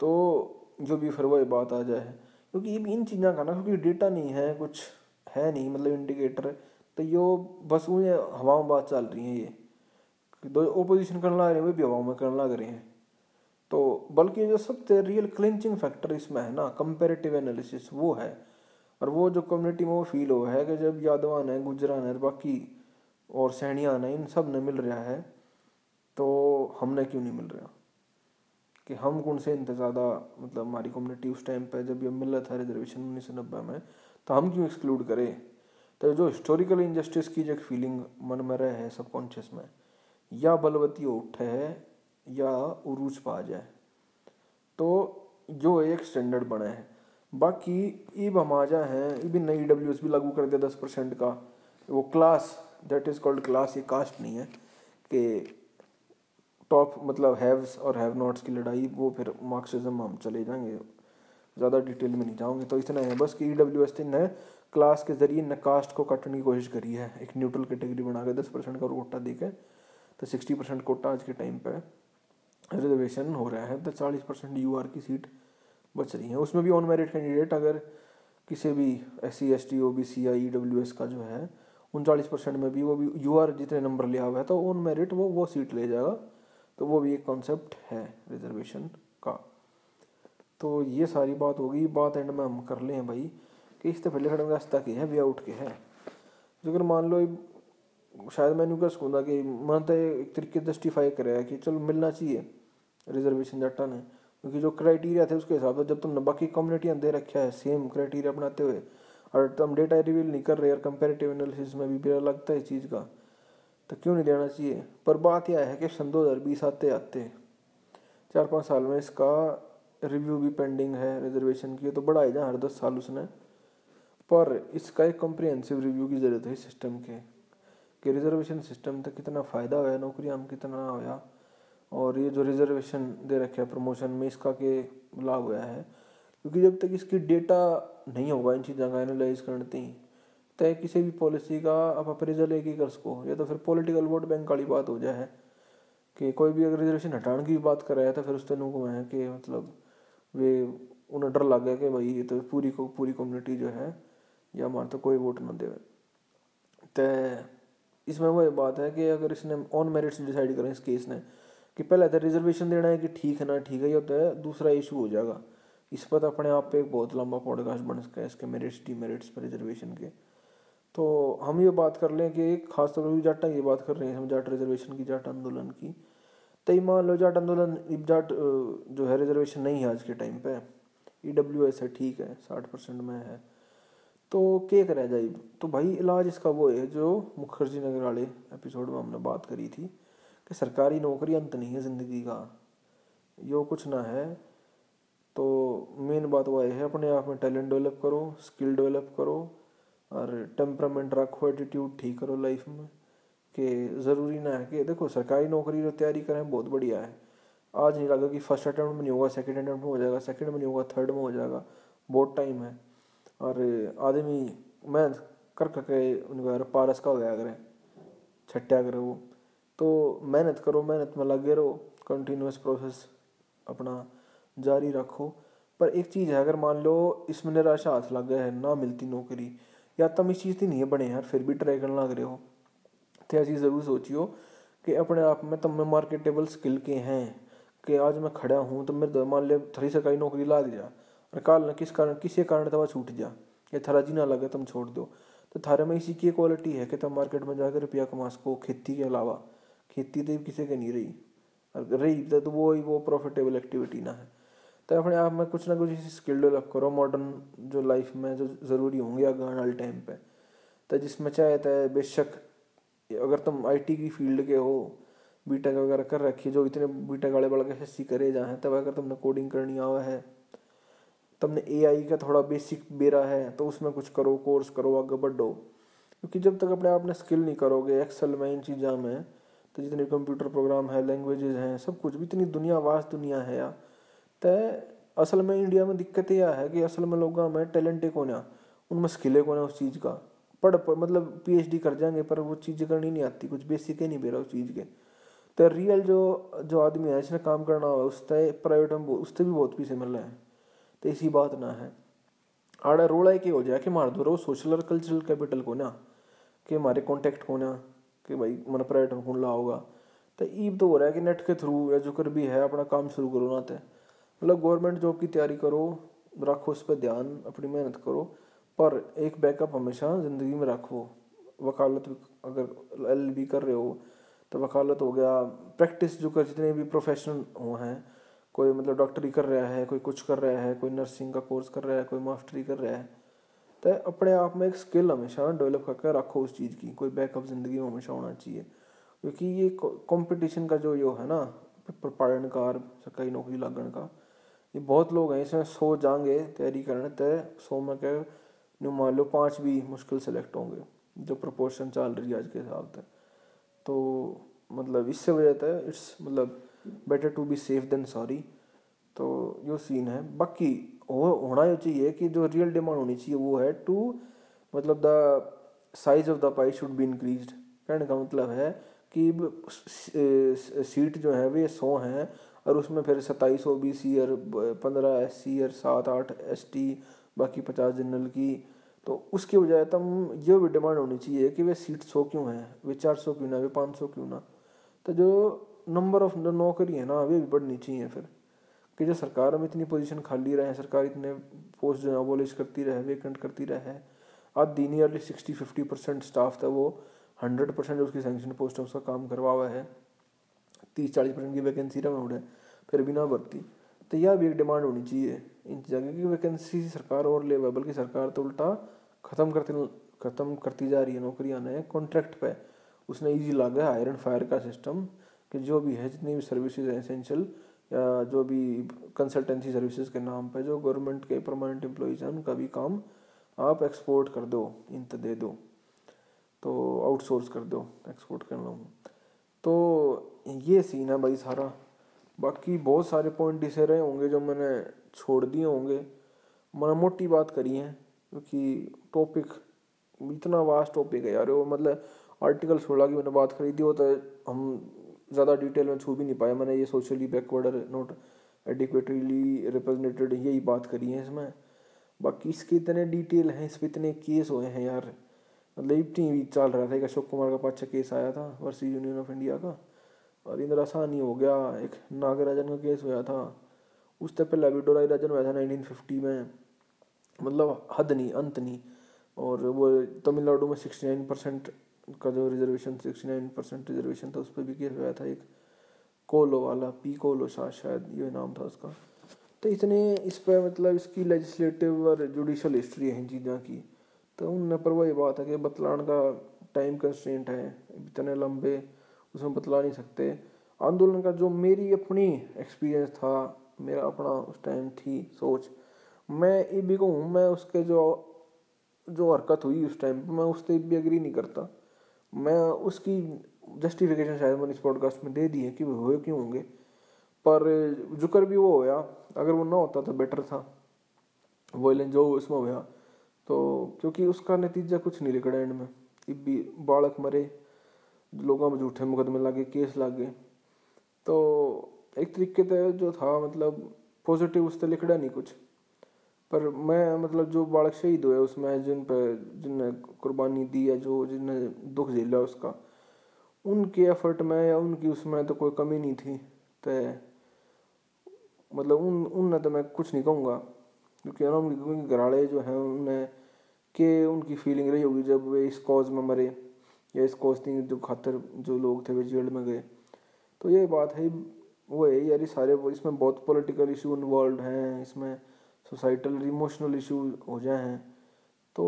तो जो भी फिर वही बात आ जाए, क्योंकि इन चीज़ों का ना क्योंकि डेटा नहीं है, कुछ है नहीं, मतलब इंडिकेटर, तो यो बस वो ये हवा में बात चल रही है, ये दो ओपोजिशन करने लग रहे हैं, वे भी हवा में करने लग रहे हैं। तो बल्कि जो सबसे रियल क्लिंचिंग फैक्टर इसमें है ना कंपेरेटिव एनालिसिस, वो है। और वो जो कम्युनिटी में वो फील हुआ है कि जब यादवान है, गुजरान है, बाकी और सैनियान है, इन सब ने मिल रहा है तो हमने क्यों नहीं मिल रहा, कि हम कौन से इनसे ज़्यादा, मतलब हमारी कम्युनिटी उस टाइम पे जब ये मिला था रिजर्वेशन उन्नीस सौ नब्बे में, तो हम क्यों एक्सक्लूड करें। तो जो हिस्टोरिकल इनजस्टिस की जो फीलिंग मन में रहे है सबकॉन्शियस में, या बलवती उठे है या उरूज पा जाए, तो जो एक स्टैंडर्ड बना है। बाकी इब हम आ जाए हैं, ये भी नई डब्ल्यू एस भी लागू कर दिया दस परसेंट का, वो class that is called class, ये कास्ट नहीं है कि टॉप, मतलब हैव्स और हैव नॉट्स की लड़ाई, वो फिर मार्क्सिज्म में हम चले जाएंगे, ज़्यादा डिटेल में नहीं जाऊँगे। तो इतना है बस कि ई डब्ल्यू एस ने क्लास के जरिए न कास्ट को काटने की कोशिश करी है, एक न्यूट्रल कैटेगरी बना के दस परसेंट का कोटा देके, तो सिक्सटी परसेंट कोटा आज के टाइम पे रिजर्वेशन हो रहा है, तो चालीस परसेंट यू आर की सीट बच रही है। उसमें भी ऑन मेरिट कैंडिडेट अगर किसी भी S C S T O B C या ई डब्ल्यू एस का जो है उनचालीस परसेंट में भी वो भी यू आर जितने नंबर लिया हुआ है तो ऑन मेरिट वो वो सीट ले जाएगा। तो वो भी एक कॉन्सेप्ट है रिजर्वेशन का। तो ये सारी बात होगी, बात एंड में हम कर ले हैं भाई कि इस तरह लिखने का रास्ता के है, वे आउट के है। जो अगर मान लो शायद मैंने क्या सुना कि मानता है एक तरीके से जस्टिफाई कराया कि चलो मिलना चाहिए रिजर्वेशन जाटा ने, क्योंकि जो क्राइटेरिया थे उसके हिसाब से जब तुमने बाकी कम्युनिटियाँ दे रखा है सेम क्राइटेरिया अपनाते हुए और तुम डेटा रिवील नहीं कर रहे और कंपेरेटिव एनालिसिस में भी बुरा लगता है इस चीज़ का, तो क्यों नहीं देना चाहिए। पर बात यह है कि सन दो हज़ार बीस आते आते चार पाँच साल में इसका रिव्यू भी पेंडिंग है रिजर्वेशन की, तो बढ़ाए जाए हर दस साल उसने, पर इसका एक कॉम्प्रिहेंसिव रिव्यू की ज़रूरत है सिस्टम के, कि रिजर्वेशन सिस्टम तक कितना फ़ायदा हुआ, नौकरियाँ में कितना हुआ, और ये जो रिजर्वेशन दे रखे है प्रमोशन में इसका के लाभ हुआ है। क्योंकि जब तक इसकी डेटा नहीं होगा इन चीज़ों का एनालाइज करती तय किसी भी पॉलिसी का आप अप्रेजल एक ही कर सको, या तो फिर पॉलिटिकल वोट बैंक वाली बात हो जाए कि कोई भी अगर रिजर्वेशन हटाने की बात कर रहा है तो फिर उस तनु को है कि मतलब वे उन्हें डर लग गया कि भाई ये तो पूरी को पूरी कम्युनिटी जो है या हमारे तो कोई वोट ना देवे। तो इसमें वही बात है कि अगर इसने ऑन मेरिट्स डिसाइड करें इस केस ने कि पहले तो रिजर्वेशन देना है कि ठीक है ना ठीक है, ये होता है दूसरा इशू हो जाएगा। इस पर तो अपने आप पे एक बहुत लंबा पॉडकास्ट बन सकता है इसके मेरिट्स डी मेरिट्स पर रिजर्वेशन के। तो हम ये बात कर लें कि खास तौर पर जाटा ये बात कर रहे हैं हम जाट रिजर्वेशन की, जाट आंदोलन की। तो मान लो जाट आंदोलन जाट जो है रिजर्वेशन नहीं है आज के टाइम पे, ई डब्ल्यू एस है ठीक है साठ परसेंट में है, तो के करा जाए। तो भाई इलाज इसका वो है जो मुखर्जी नगर वाले एपिसोड में हमने बात करी थी कि सरकारी नौकरी अंत नहीं है ज़िंदगी का, यो कुछ ना है। तो मेन बात वह है अपने आप में टैलेंट डेवलप करो, स्किल डेवलप करो और टेम्परामेंट रखो, एटीट्यूड ठीक करो लाइफ में। कि ज़रूरी ना है कि देखो सरकारी नौकरी जो तैयारी करें बहुत बढ़िया है, आज नहीं लगा कि फर्स्ट अटैम्प्ट में नहीं होगा सेकेंड अटैम्प्ट में हो जाएगा, सेकेंड में नहीं होगा थर्ड में हो जाएगा, बहुत टाइम है। और आदमी मेहनत कर करके उनका पारस का होया करें छट्टा करे वो, तो मेहनत करो, मेहनत में लगे रहो, कंटिन्यूस प्रोसेस अपना जारी रखो। पर एक चीज़ है अगर मान लो इसमें निराशा हाथ लग गया है ना मिलती नौकरी, या तुम इस चीज़ की नहीं बने यार फिर भी ट्राई करने लग रहे हो, तो ऐसी ज़रूर सोचियो कि अपने आप में तुम मार्केटेबल स्किल के हैं कि आज मैं खड़ा हूँ तो मेरे मान लिया थोड़ी सरकारी नौकरी ला दिया और काल न किस कारण किसी कारण तवा छूट जा या थारा जी ना लगे तुम छोड़ दो, तो थारे में इसी की क्वालिटी है कि तुम मार्केट में जाकर रुपया कमा सको। खेती के अलावा खेती तो किसी के नहीं रही और रही तो वो ही वो प्रॉफिटेबल एक्टिविटी ना है। तो अपने आप में कुछ ना कुछ स्किल डेवलप करो मॉडर्न जो लाइफ में जो ज़रूरी होंगे आगे आने वाले टाइम पर, तो जिसमें चाहे तो बेशक अगर तुम आईटी की फील्ड के हो बीटेक वगैरह कर रखी, जो इतने बीटेक वाले बड़ा एस एस सी करे जाएँ, तब अगर तुमने कोडिंग करनी आवा है, तुमने एआई का थोड़ा बेसिक बेरा है, तो उसमें कुछ करो, कोर्स करो, आगे बढ़ो। क्योंकि जब तक अपने आप में स्किल नहीं करोगे एक्सेल में, इन चीज़ों में, तो जितने कंप्यूटर प्रोग्राम है, लैंग्वेजेस हैं, सब कुछ भी, इतनी दुनिया वास दुनिया है या तो असल में इंडिया में दिक्कत यह है कि असल में लोगों में टैलेंट को ना, उनमें स्किले को ना उस चीज़ का, पढ़ मतलब पीएचडी कर जाएंगे पर वो चीज़ें करनी नहीं आती, कुछ बेसिक ही नहीं बेरा उस चीज़ के। तो रियल जो जो आदमी है जिसने काम करना हो उससे प्राइवेट में उससे भी बहुत पीछे मिल रहे हैं। तो इसी बात ना है आड़ा रोड़ा के हो जाए कि मार दो रहो सोशल और कल्चरल कैपिटल को ना, कि हमारे कॉन्टैक्ट को ना, कि भाई मैंने प्राइवेट में कौन ला होगा। तो ईब तो हो रहा है कि नेट के थ्रू या जो कर भी है अपना काम शुरू करो ना। तो मतलब गवर्नमेंट जॉब की तैयारी करो, रखो उस पर ध्यान, अपनी मेहनत करो, पर एक बैकअप हमेशा ज़िंदगी में रखो। वकालत अगर एल बी कर रहे हो तो वकालत हो गया, प्रैक्टिस जो कर जितने भी प्रोफेशन हो हैं, कोई मतलब डॉक्टरी कर रहा है, कोई कुछ कर रहा है, कोई नर्सिंग का कोर्स कर रहा है, कोई मास्टरी कर रहा है। तो अपने आप में एक स्किल हमेशा डेवलप करके रखो उस चीज़ की, कोई बैकअप ज़िंदगी में हमेशा होना चाहिए, क्योंकि ये कंपटीशन का जो यो है ना पढ़न का और सरकारी नौकरी लागण का, ये बहुत लोग हैं इसमें सौ जाएंगे तैयारी करने, तय सौ में क्या न्यू मान लो पाँच भी मुश्किल सेलेक्ट होंगे जो प्रपोर्शन चल रही है आज के हिसाब से। तो मतलब इससे वजह था इट्स मतलब better to be safe than sorry. तो यो सीन है। बाकी हो होना ये चाहिए कि जो रियल डिमांड होनी चाहिए वो है टू मतलब the size of the pie should be increased. कहने का मतलब है कि सीट जो है वे सौ हैं और उसमें फिर सत्ताईस ओ बी सी और पंद्रह एस सी और सात आठ एस टी बाकी पचास जनरल की। तो उसकी वजह तम ये भी डिमांड होनी चाहिए कि वे सीट सौ क्यों हैं, वे चार सौ क्यों ना, वे पाँच सौ क्यों ना। तो जो नंबर ऑफ नौकरी है ना वे भी बढ़नी चाहिए फिर, कि जो सरकार में इतनी पोजीशन खाली रहे, सरकार इतने पोस्ट जो है अबोलिश करती रहे, वेकेंट करती रहे। आज दिन ईयरली सिक्सटी फिफ्टी परसेंट स्टाफ था वो हंड्रेड परसेंट उसकी सेंक्शन पोस्ट है उसका काम करवा हुआ है, तीस चालीस परसेंट की वैकेंसी रहा उड़े फिर भी ना भरती। तो यह भी एक डिमांड होनी चाहिए इन जगह की, वैकेंसी सरकार और ले, बल्कि सरकार तो उल्टा ख़त्म करती ख़त्म करती जा रही है नौकरियाँ ने कॉन्ट्रैक्ट पे। उसने इजी लगा है आयरन फायर का सिस्टम कि जो भी है जितनी भी सर्विसेज हैं एसेंशियल या जो भी कंसल्टेंसी सर्विसेज के नाम पे जो गवर्नमेंट के परमानेंट एम्प्लॉइज़ हैं उनका भी काम आप एक्सपोर्ट कर दो, इन तो दे दो, तो आउटसोर्स कर दो, एक्सपोर्ट करना हो। तो ये सीन है भाई सारा। बाकी बहुत सारे पॉइंट ऐसे रहे होंगे जो मैंने छोड़ दिए होंगे, मैंने मोटी बात करी है क्योंकि टॉपिक इतना वास्ट टॉपिक है यार वो। मतलब आर्टिकल सोलह की मैंने बात करी थी, वो तो हम ज़्यादा डिटेल में छू भी नहीं पाए। मैंने ये सोशली बैकवर्ड और नॉट एडिक्वेटली रिप्रेजेंटेड यही बात करी है इसमें। बाकी इसके इतने डिटेल हैं, इस पर इतने केस हुए हैं यार। मतलब इतनी भी चल रहा था, एक अशोक कुमार का पाँच छः केस आया था वर्सेस यूनियन ऑफ इंडिया का, और इंदिरा साहनी हो गया, एक नागराजन का केस हुआ था, उससे पहले विडोराई राजन हुआ था नाइनटीन फिफ्टी में। मतलब हद नहीं अंत नहीं। और वो तमिलनाडु में उनहत्तर परसेंट का जो रिजर्वेशन उनहत्तर परसेंट रिजर्वेशन था उस पर भी केस हुआ था, एक कोलो वाला पी कोलो शाह शायद ये नाम था उसका। तो इतने इस पर मतलब इसकी लेजिस्लेटिव और जुडिशल हिस्ट्री है इन चीज़ों की। तो उन पर वही बात है कि बतलाने का टाइम कंस्ट्रेंट है, इतने लंबे उसमें बतला नहीं सकते। आंदोलन का जो मेरी अपनी एक्सपीरियंस था, मेरा अपना उस टाइम थी सोच, मैं ये भी कहूँ मैं उसके जो जो हरकत हुई उस टाइम मैं उससे भी एग्री नहीं करता। मैं उसकी जस्टिफिकेशन शायद मैंने इस पॉडकास्ट में दे दी है कि वो हुए क्यों होंगे, पर जुकर भी वो होया अगर वो ना होता तो बेटर था। वोलेंस जो उसमें होया तो क्योंकि उसका नतीजा कुछ नहीं निकला एंड में, इब्बी बालक मरे, लोगों में झूठे मुकदमे लागे, केस लागे। तो एक तरीके से जो था मतलब पॉजिटिव उससे लिखड़ा नहीं कुछ, पर मैं मतलब जो बालक शहीद हुए उसमें जिन पर जिनने कुर्बानी दी है, जो जिनने दुख झेला उसका, उनके एफर्ट में या उनकी उसमें तो कोई कमी नहीं थी। तो मतलब उन उनने तो मैं कुछ नहीं कहूँगा, क्योंकि उनके घराड़े जो हैं उन्हें के उनकी फीलिंग रही होगी जब वे इस कॉज में मरे या इस कॉज थी जो खातर जो लोग थे वे जेल में गए। तो ये बात है वो है यार, सारे इसमें बहुत पॉलिटिकल इशू इन्वॉल्व हैं, इसमें सोसाइटल इमोशनल इशू हो जाए हैं। तो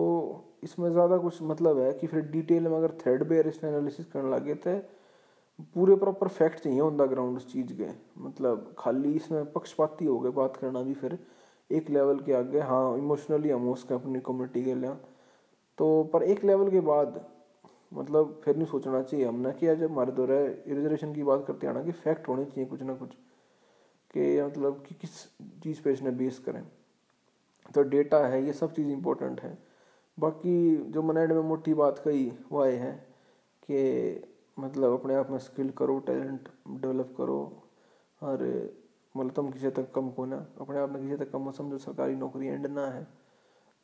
इसमें ज़्यादा कुछ मतलब है कि फिर डिटेल में अगर थ्रेड बेयर इसने एनालिसिस करने लगे तो पूरे प्रॉपर फैक्ट चाहिए ऑन द ग्राउंड उस चीज़ के। मतलब खाली इसमें पक्षपाती हो गए बात करना भी फिर एक लेवल के आगे। हाँ इमोशनली हम उसके अपनी कम्युनिटी के लिए तो पर एक लेवल के बाद मतलब फिर नहीं सोचना चाहिए हमने कि आज हमारे द्वारा रिजर्वेशन की बात करते हैं ना कि फैक्ट होने चाहिए कुछ ना कुछ कि मतलब कि किस चीज़ पे इसने बेस करें। तो डेटा है, ये सब चीज़ इम्पोर्टेंट है। बाकी जो मैंने एड में मोटी बात कही वह है कि मतलब अपने आप में स्किल करो, टैलेंट डेवलप करो और मतलब तुम किसी तक कम को ना, अपने आप में किसी तक कम समझो, सरकारी नौकरी एंड ना है।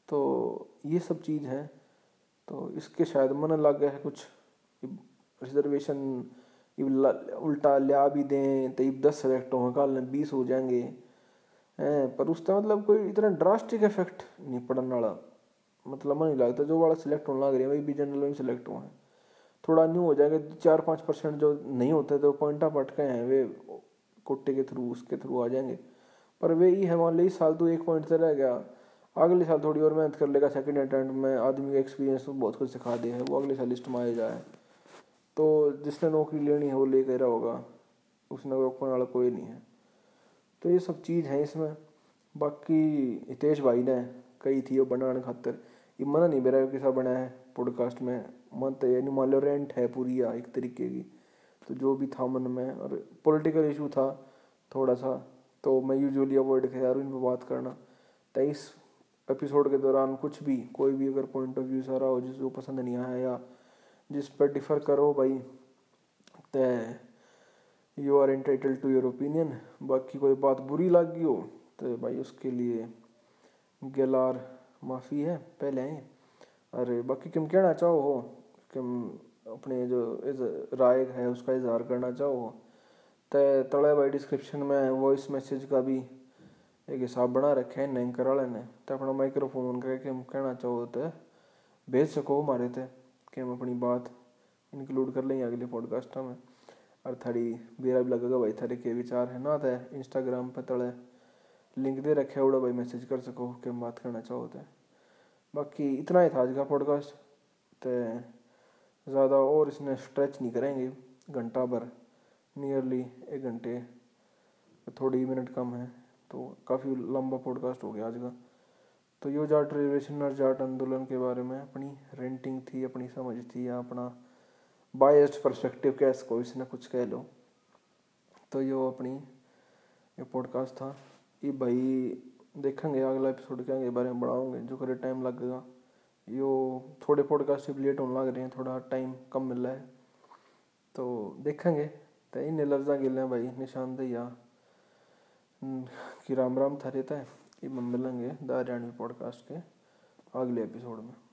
तो ये सब चीज़ है। तो इसके शायद मन लग है कुछ रिजर्वेशन उल्टा लिया भी दें तो दस सेलेक्ट हों कल बीस हो जाएंगे हैं, पर उसका मतलब कोई इतना ड्रास्टिक इफेक्ट नहीं पड़ने वाला। मतलब मन नहीं लगता जो वाला सिलेक्ट होने लग रहे हैं वही भी जनरल में सिलेक्ट हुए हैं, थोड़ा न्यू हो जाएगा। चार पाँच परसेंट जो नहीं होते तो पॉइंटा पटके हैं वे कोटे के थ्रू उसके थ्रू आ जाएंगे। पर वे ही है मान ली साल तो एक पॉइंट से रह गया, अगले साल थोड़ी और मेहनत कर लेगा सेकंड अटेम्प्ट में। आदमी का एक्सपीरियंस बहुत कुछ सिखा दे है, वो अगले साल लिस्ट में आया जाए। तो जिसने नौकरी लेनी है वो ले कर रहा होगा, उसने रोकने वाला कोई नहीं है। तो ये सब चीज़ है इसमें। बाकी हितेश भाई ने कही थी वो बनाने खातर ये मना नहीं मेरा किसा बना है पॉडकास्ट में मन, तो यानी मान लो रेंट है पूरी या एक तरीके की। तो जो भी था मन में और पॉलिटिकल इशू था थोड़ा सा, तो मैं यूजुअली अवॉइड किया इन पर बात करना। तो इस एपिसोड के दौरान कुछ भी कोई भी अगर पॉइंट ऑफ व्यू सारा हो जिसको पसंद नहीं आया या जिस पर डिफर करो भाई, तो you are entitle to your opinion. बाकी कोई बात बुरी लगी हो तो भाई उसके लिए गलार माफ़ी है पहले आए। अरे बाकी तुम कहना चाहो हो कि अपने जो राय है उसका इजहार करना चाहो तो तले भाई डिस्क्रिप्शन में वॉइस मैसेज का भी एक हिसाब बना रखे है एंकर वाले ने, तो अपना माइक्रोफोन ऑन करके हम कहना चाहो तो भेज सको हमारे थे कि हम अपनी बात इंक्लूड कर लेंगे अगले पॉडकास्ट में। और थारी बेरा भी लगेगा भाई थारे के विचार है ना, तो इंस्टाग्राम पर तड़े लिंक दे रखे उड़ा भाई मैसेज कर सको कि हम बात करना चाहो तो। बाकी इतना ही था आज का पॉडकास्ट, तो ज़्यादा और इसने स्ट्रेच नहीं करेंगे घंटा भर, नियरली एक घंटे थोड़ी मिनट कम है, तो काफ़ी लंबा पॉडकास्ट हो गया आज का। तो यो जाट रिजर्वेशन और जाट आंदोलन के बारे में अपनी रेंटिंग थी, अपनी समझ थी या अपना बायस्ड पर्सपेक्टिव क्या इसको इसने कुछ कह लो। तो यो अपनी ये पॉडकास्ट था। ये भाई देखेंगे अगला एपिसोड के बारे में बढ़ाओगे जो करे टाइम लगेगा। यो थोड़े पॉडकास्ट लेट होने लग रहे हैं, थोड़ा टाइम कम मिल रहा है, तो देखेंगे। तो इन लफ्जा गिले भाई निशानदेही या कि राम राम था रहता है। ये मिलेंगे द हरियाणवी पॉडकास्ट के अगले एपिसोड में।